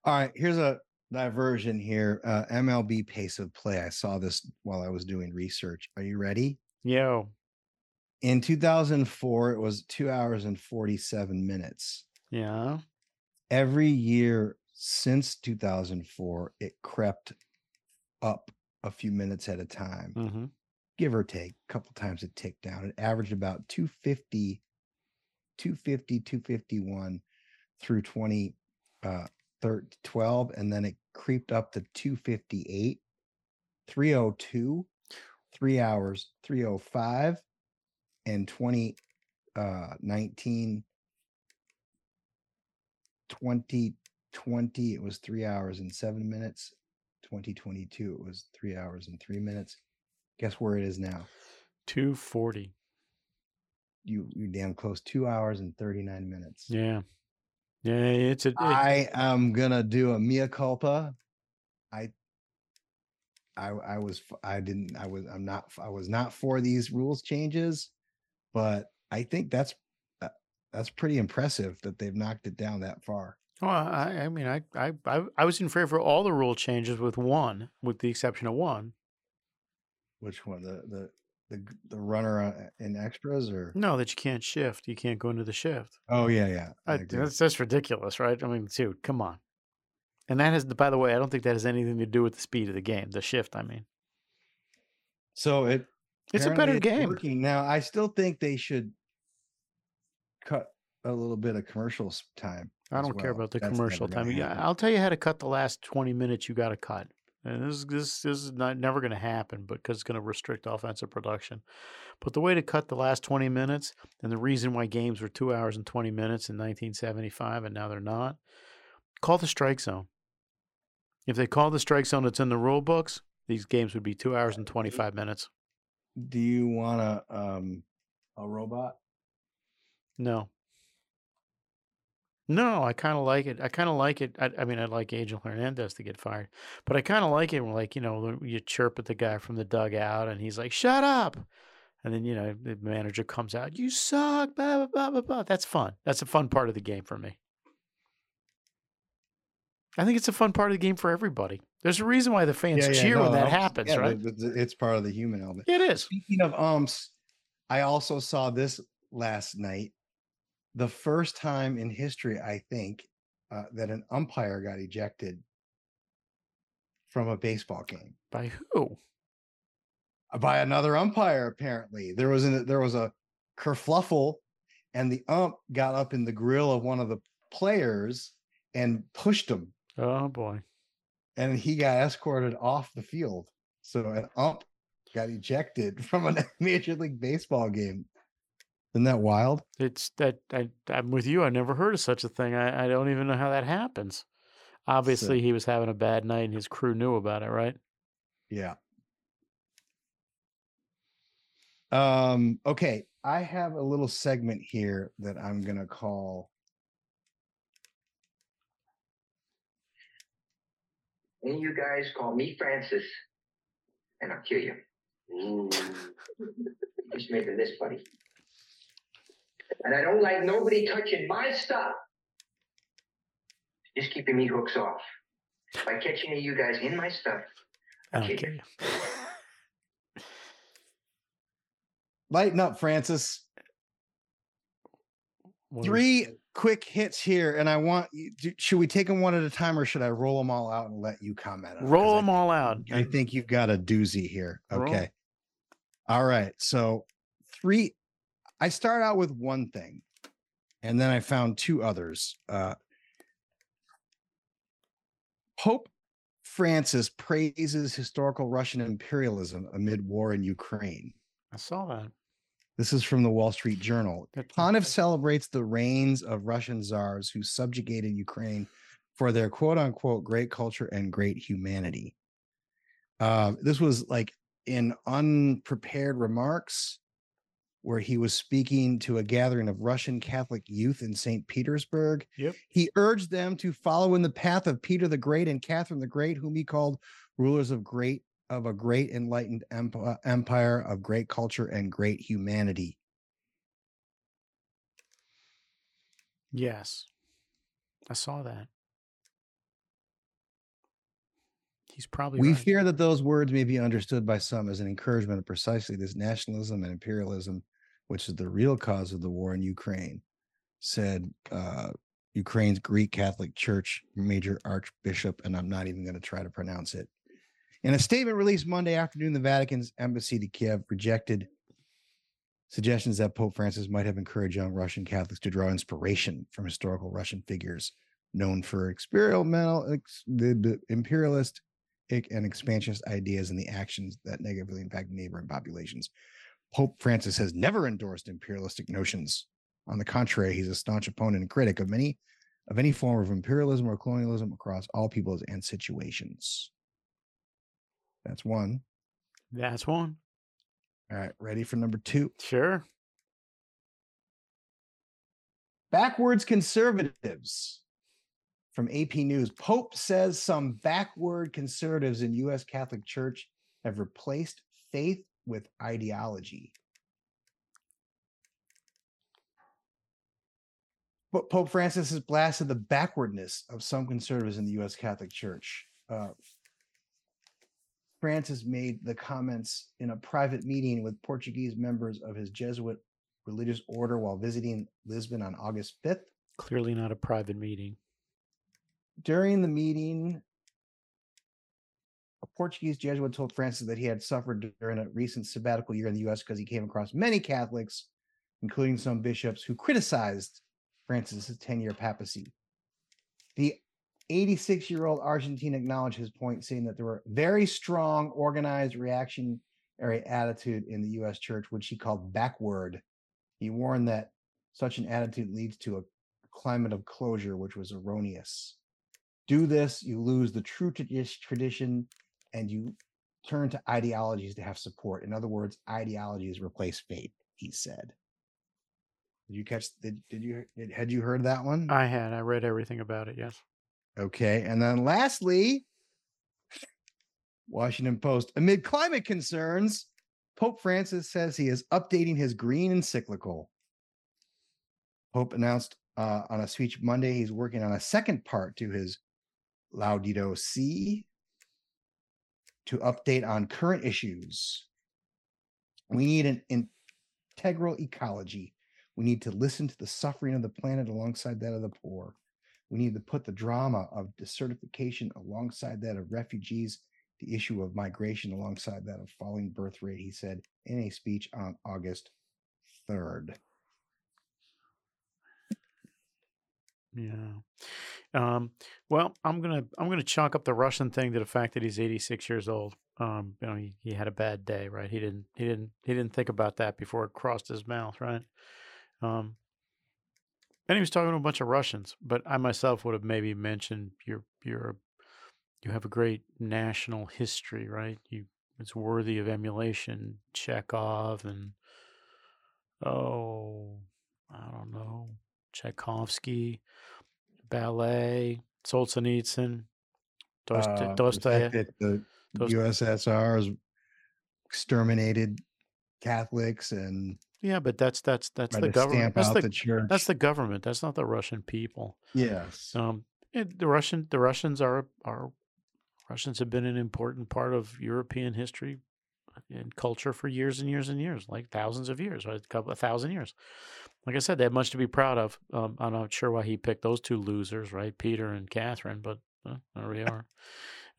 All right, here's a diversion here. Uh, M L B pace of play. I saw this while I was doing research. Are you ready? Yo. In two thousand four, it was two hours and forty-seven minutes. Yeah. Every year since two thousand four, it crept up a few minutes at a time, mm-hmm. give or take. A couple times it ticked down. It averaged about two fifty, two fifty, two fifty-one through twenty twelve, and then it creeped up to two fifty-eight, three oh two, three hours, three oh five, and twenty nineteen, twenty twenty, it was three hours and seven minutes. twenty twenty-two, it was three hours and three minutes. Guess where it is now? two forty. You you damn close. Two hours and thirty-nine minutes. Yeah, yeah. It's a. It, I am gonna do a mea culpa. I. I I was I didn't I was I'm not I was not for these rules changes, but I think that's uh, that's pretty impressive that they've knocked it down that far. Well, I I mean I I I was in favor of all the rule changes with one, with the exception of one. Which one? The the. The, the runner in extras, or no, that you can't shift, you can't go into the shift. Oh yeah, yeah, I I, that's that's ridiculous, right? I mean, dude, come on. And that has, by the way, I don't think that has anything to do with the speed of the game, the shift. I mean, so it it's a better game working. Now. I still think they should cut a little bit of commercial time. I don't well. care about the that's commercial time. Yeah, I'll tell you how to cut the last twenty minutes. You got to cut. And this, this, this is not, never going to happen, but because it's going to restrict offensive production. But the way to cut the last twenty minutes, and the reason why games were two hours and twenty minutes in nineteen seventy-five and now they're not, call the strike zone. If they call the strike zone that's in the rule books, these games would be two hours and twenty-five minutes. Do you want a, um, a robot? No. No, I kind of like it. I kind of like it. I, I mean, I'd like Angel Hernandez to get fired, but I kind of like it when, like, you know, you chirp at the guy from the dugout and he's like, shut up. And then, you know, the manager comes out, you suck, blah, blah, blah, blah, blah. That's fun. That's a fun part of the game for me. I think it's a fun part of the game for everybody. There's a reason why the fans yeah, yeah, cheer no, when that was, happens, yeah, right? It's part of the human element. It is. Speaking of umps, I also saw this last night. The first time in history, I think, uh, that an umpire got ejected from a baseball game. By who? By another umpire, apparently. There was an, there was a kerfluffle, and the ump got up in the grill of one of the players and pushed him. Oh, boy. And he got escorted off the field. So an ump got ejected from a Major League Baseball game. Isn't that wild? It's that I, I'm with you. I never heard of such a thing. I, I don't even know how that happens. Obviously, so, he was having a bad night and his crew knew about it, right? Yeah. Um, okay. I have a little segment here that I'm going to call. Any of you guys call me Francis. and I'll kill you. Ooh. Just making this, buddy. And I don't like nobody touching my stuff. Just keeping me hooks off. By catching you guys in my stuff, I don't care. Lighten up, Francis. What Three is- quick hits here, and I want you to, should we take them one at a time, or should I roll them all out and let you comment on roll them I, all out? I think you've got a doozy here. Roll. Okay. All right. So three, I start out with one thing, and then I found two others. Uh, Pope Francis praises historical Russian imperialism amid war in Ukraine. I saw that. This is from the Wall Street Journal. Ponev celebrates the reigns of Russian czars who subjugated Ukraine for their quote-unquote great culture and great humanity. Uh, this was like in unprepared remarks where he was speaking to a gathering of Russian Catholic youth in Saint Petersburg. Yep. He urged them to follow in the path of Peter the Great and Catherine the Great, whom he called rulers of great of a great enlightened empire of great culture and great humanity. Yes. I saw that. He's probably We right. fear that those words may be understood by some as an encouragement of precisely this nationalism and imperialism, which is the real cause of the war in Ukraine, said uh, Ukraine's Greek Catholic Church Major Archbishop, and I'm not even going to try to pronounce it. In a statement released Monday afternoon, the Vatican's embassy to Kiev rejected suggestions that Pope Francis might have encouraged young Russian Catholics to draw inspiration from historical Russian figures known for experimental, ex, the imperialist and expansionist ideas and the actions that negatively impact neighboring populations. Pope Francis has never endorsed imperialistic notions. On the contrary, he's a staunch opponent and critic of many of any form of imperialism or colonialism across all peoples and situations. That's one. That's one. All right. Ready for number two? Sure. Backwards conservatives from A P News. Pope says some backward conservatives in U S Catholic Church have replaced faith with ideology. But Pope Francis has blasted the backwardness of some conservatives in the U S Catholic Church. Uh, Francis made the comments in a private meeting with Portuguese members of his Jesuit religious order while visiting Lisbon on August fifth. Clearly not a private meeting. During the meeting, a Portuguese Jesuit told Francis that he had suffered during a recent sabbatical year in the U S because he came across many Catholics, including some bishops, who criticized Francis's ten-year papacy. The eighty-six-year-old Argentine acknowledged his point, saying that there were very strong, organized, reactionary attitude in the U S church, which he called backward. He warned that such an attitude leads to a climate of closure, which was erroneous. Do this, you lose the true tradition, and you turn to ideologies to have support. In other words, ideologies replace faith, he said. Did you catch? Did, did you? Did, had you heard that one? I had. I read everything about it. Yes. Okay, and then lastly, Washington Post. Amid climate concerns, Pope Francis says he is updating his green encyclical. Pope announced uh, on a speech Monday he's working on a second part to his Laudato Si to update on current issues. We need an integral ecology. We need to listen to the suffering of the planet alongside that of the poor. We need to put the drama of desertification alongside that of refugees, the issue of migration alongside that of falling birth rate, he said in a speech on August third. Yeah. Um, well, I'm gonna I'm gonna chalk up the Russian thing to the fact that he's eighty-six years old. Um, you know, he, he had a bad day, right? He didn't he didn't he didn't think about that before it crossed his mouth, right? Um And he was talking to a bunch of Russians, but I myself would have maybe mentioned you're you're you have a great national history, right? You it's worthy of emulation, Chekhov and oh, I don't know, Tchaikovsky, ballet, Solzhenitsyn, Dostoevsky. Uh, the, the U S S R is exterminated Catholics and yeah, but that's that's that's the government. That's the, the church. That's the government. That's not the Russian people. Yes. Um. It, the Russian the Russians are are Russians have been an important part of European history and culture for years and years and years, like thousands of years, right? A couple of thousand years. Like I said, they have much to be proud of. Um, I'm not sure why he picked those two losers, right? Peter and Catherine, but uh, there we are.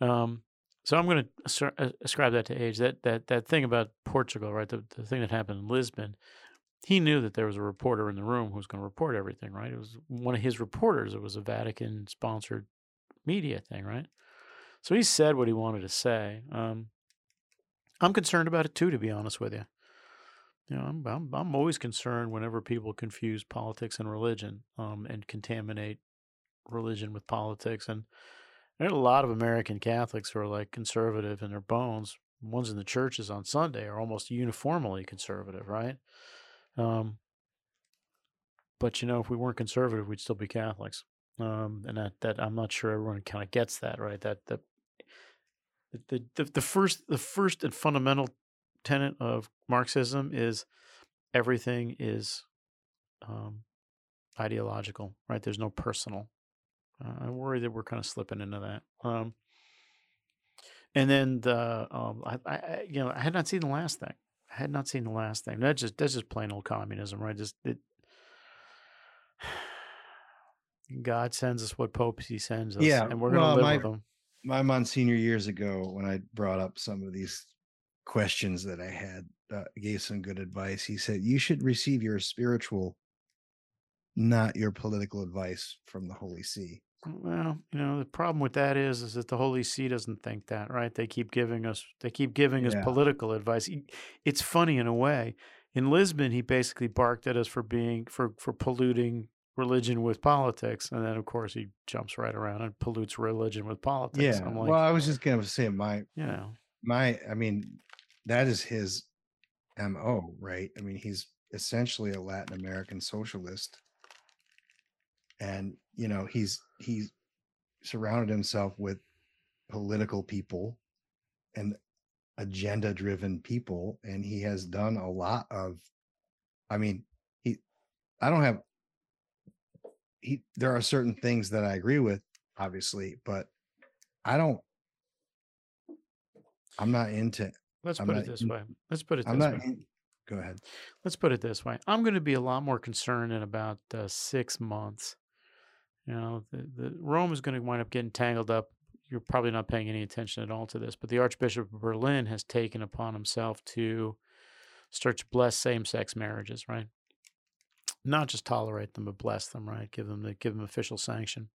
Um, so I'm going to ascribe that to age. That that that thing about Portugal, right? The, the thing that happened in Lisbon. He knew that there was a reporter in the room who was going to report everything, right? It was one of his reporters. It was a Vatican-sponsored media thing, right? So he said what he wanted to say. Um, I'm concerned about it too, to be honest with you. You know, I'm I'm, I'm always concerned whenever people confuse politics and religion, um, and contaminate religion with politics. And there are a lot of American Catholics who are like conservative in their bones. Ones in the churches on Sunday are almost uniformly conservative, right? Um, but you know, if we weren't conservative, we'd still be Catholics. Um, and that, that I'm not sure everyone kind of gets that, right? That, that the, the, the first, the first and fundamental tenet of Marxism is everything is, um, ideological, right? There's no personal. Uh, I worry that we're kind of slipping into that. Um, and then the, um, I, I, you know, I had not seen the last thing. I had not seen the last thing. That's just that's just plain old communism, right? Just it, God sends us what popes he sends us, yeah, and we're going to well, live my, with them. My Monsignor years ago, when I brought up some of these questions that I had, uh, gave some good advice. He said, you should receive your spiritual, not your political advice from the Holy See. Well, you know, the problem with that is, is that the Holy See doesn't think that, right? They keep giving us, they keep giving us yeah. political advice. It's funny in a way. In Lisbon, he basically barked at us for being, for, for polluting religion with politics. And then of course he jumps right around and pollutes religion with politics. Yeah. I'm like, well, I was just going to say my, you know, my, I mean, that is his M O, right? I mean, he's essentially a Latin American socialist. And, you know, he's he's surrounded himself with political people and agenda-driven people, and he has done a lot of, I mean, he, I don't have, he, there are certain things that I agree with, obviously, but I don't, I'm not into. Let's I'm put not, it this way. Let's put it this I'm way. Not in, go ahead. Let's put it this way. I'm going to be a lot more concerned in about uh, six months. You know, the, the Rome is going to wind up getting tangled up. You're probably not paying any attention at all to this, but the Archbishop of Berlin has taken upon himself to start to bless same-sex marriages, right? Not just tolerate them, but bless them, right? Give them the give them official sanction.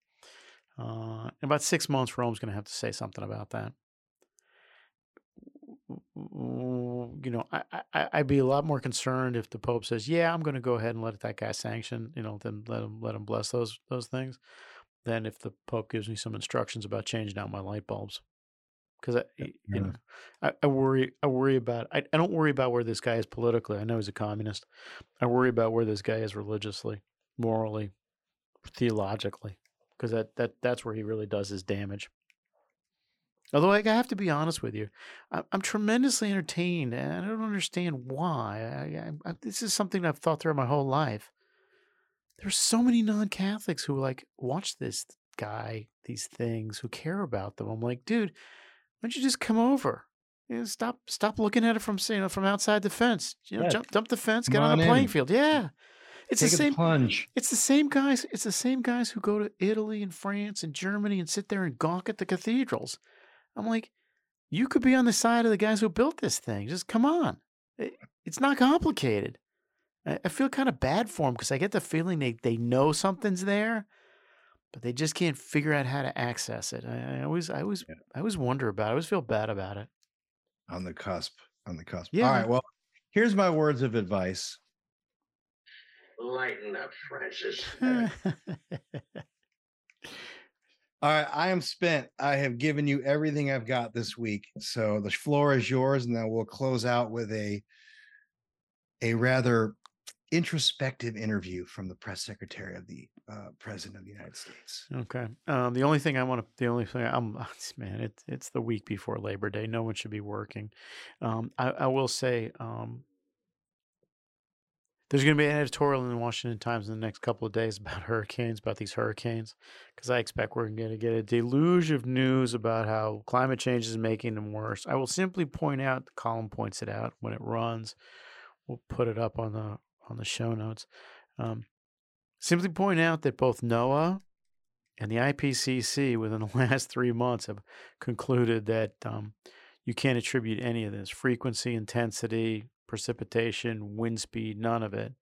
Uh, in about six months, Rome's going to have to say something about that. You know, I, I, I'd be a lot more concerned if the Pope says, yeah, I'm going to go ahead and let that guy sanction, you know, then let him let him bless those those things, than if the Pope gives me some instructions about changing out my light bulbs. Because, I, yeah. you know, I, I worry I worry about, I, I don't worry about where this guy is politically. I know he's a communist. I worry about where this guy is religiously, morally, theologically, because that, that, that's where he really does his damage. Although I have to be honest with you, I'm tremendously entertained, and I don't understand why. I, I, I, this is something I've thought through my whole life. There's so many non-Catholics who like watch this guy, these things, who care about them. I'm like, dude, why don't you just come over? You know, stop, stop looking at it from you know, from outside the fence. You know, yeah. jump, dump the fence, get come on the playing in. field. Yeah. It's Take the same plunge. It's the same guys. It's the same guys who go to Italy and France and Germany and sit there and gawk at the cathedrals. I'm like, you could be on the side of the guys who built this thing. Just come on. It, it's not complicated. I, I feel kind of bad for them because I get the feeling they, they know something's there, but they just can't figure out how to access it. I, I always I always, yeah. I always wonder about it. I always feel bad about it. On the cusp. On the cusp. Yeah. All right, well, here's my words of advice. Lighten up, Francis. All right, I am spent. I have given you everything I've got this week. So the floor is yours, and then we'll close out with a a rather introspective interview from the press secretary of the uh, president of the United States. Okay. Um, the only thing I want to, the only thing I'm, man, it's, it's the week before Labor Day. No one should be working. Um, I, I will say, um, there's going to be an editorial in the Washington Times in the next couple of days about hurricanes, about these hurricanes, because I expect we're going to get a deluge of news about how climate change is making them worse. I will simply point out, the column points it out when it runs. We'll put it up on the on the show notes. Um, simply point out that both NOAA and the I P C C within the last three months have concluded that um, you can't attribute any of this, frequency, intensity, precipitation, wind speed, none of it.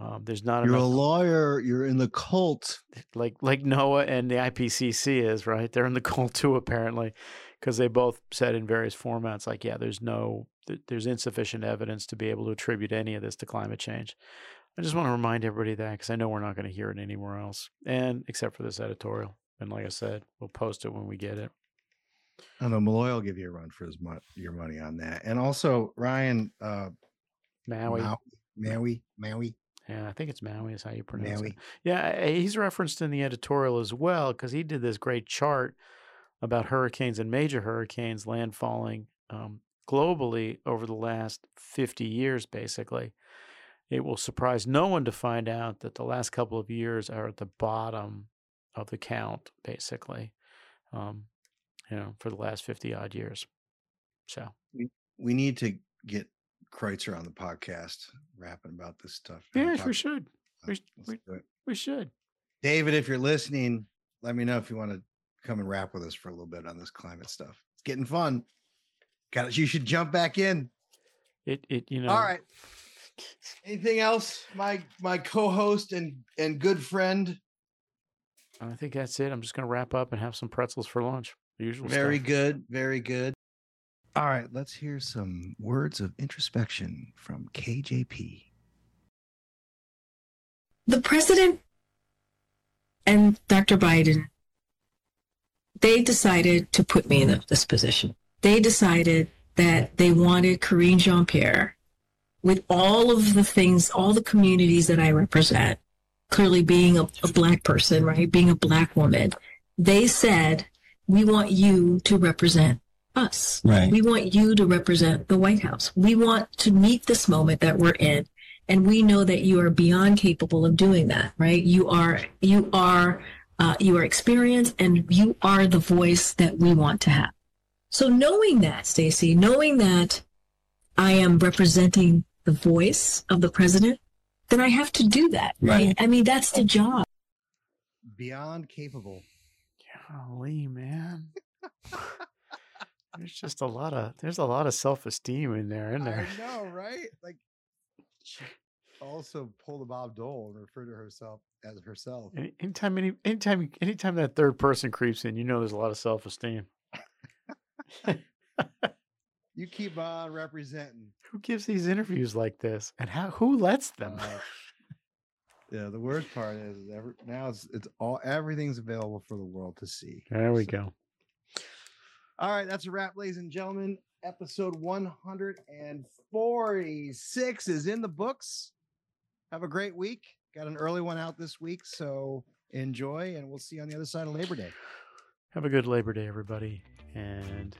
Um, there's not. You're enough... a lawyer. You're in the cult, like like NOAA and the I P C C is, right? They're in the cult too, apparently, because they both said in various formats, like, yeah, there's no, there's insufficient evidence to be able to attribute any of this to climate change. I just want to remind everybody of that, because I know we're not going to hear it anywhere else, and except for this editorial. And like I said, we'll post it when we get it. I know Malloy will give you a run for his mo- your money on that. And also, Ryan, uh, Maui. Maui, Maui, Maui. Yeah, I think it's Maui is how you pronounce Maui. It. Yeah, he's referenced in the editorial as well, because he did this great chart about hurricanes and major hurricanes landfalling um, globally over the last fifty years, basically. It will surprise no one to find out that the last couple of years are at the bottom of the count, basically. Um, You know, for the last fifty odd years. So we, we need to get Kreutzer on the podcast rapping about this stuff. Yeah, we should. We, we, we should. David, if you're listening, let me know if you want to come and rap with us for a little bit on this climate stuff. It's getting fun. Got it. You should jump back in. It, it, you know. All right. Anything else? My, my co-host and, and good friend. I think that's it. I'm just going to wrap up and have some pretzels for lunch. Usual very stuff. Good, very good. All right, let's hear some words of introspection from K J P. The president and Doctor Biden, they decided to put me in this position. They decided that they wanted Karine Jean-Pierre, with all of the things, all the communities that I represent, clearly being a, a black person, right, being a black woman, they said, we want you to represent us. Right. We want you to represent the White House. We want to meet this moment that we're in, and we know that you are beyond capable of doing that. Right? You are, you are, uh, you are experienced, and you are the voice that we want to have. So, knowing that, Stacey, knowing that I am representing the voice of the president, then I have to do that. Right? Right. I mean, that's the job. Beyond capable. Holy man, there's just a lot of there's a lot of self-esteem in there, isn't there? I know, right? Like, she also pulled a Bob Dole and referred to herself as herself. Any, anytime, any, anytime, anytime that third person creeps in, you know there's a lot of self-esteem. You keep on representing. Who gives these interviews like this, and how? Who lets them? Uh, Yeah, the worst part is every, now it's it's all everything's available for the world to see. There we so. go. All right, that's a wrap, ladies and gentlemen. Episode one forty-six is in the books. Have a great week. Got an early one out this week, so enjoy, and we'll see you on the other side of Labor Day. Have a good Labor Day, everybody. And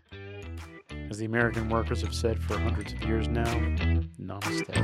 as the American workers have said for hundreds of years now, namaste.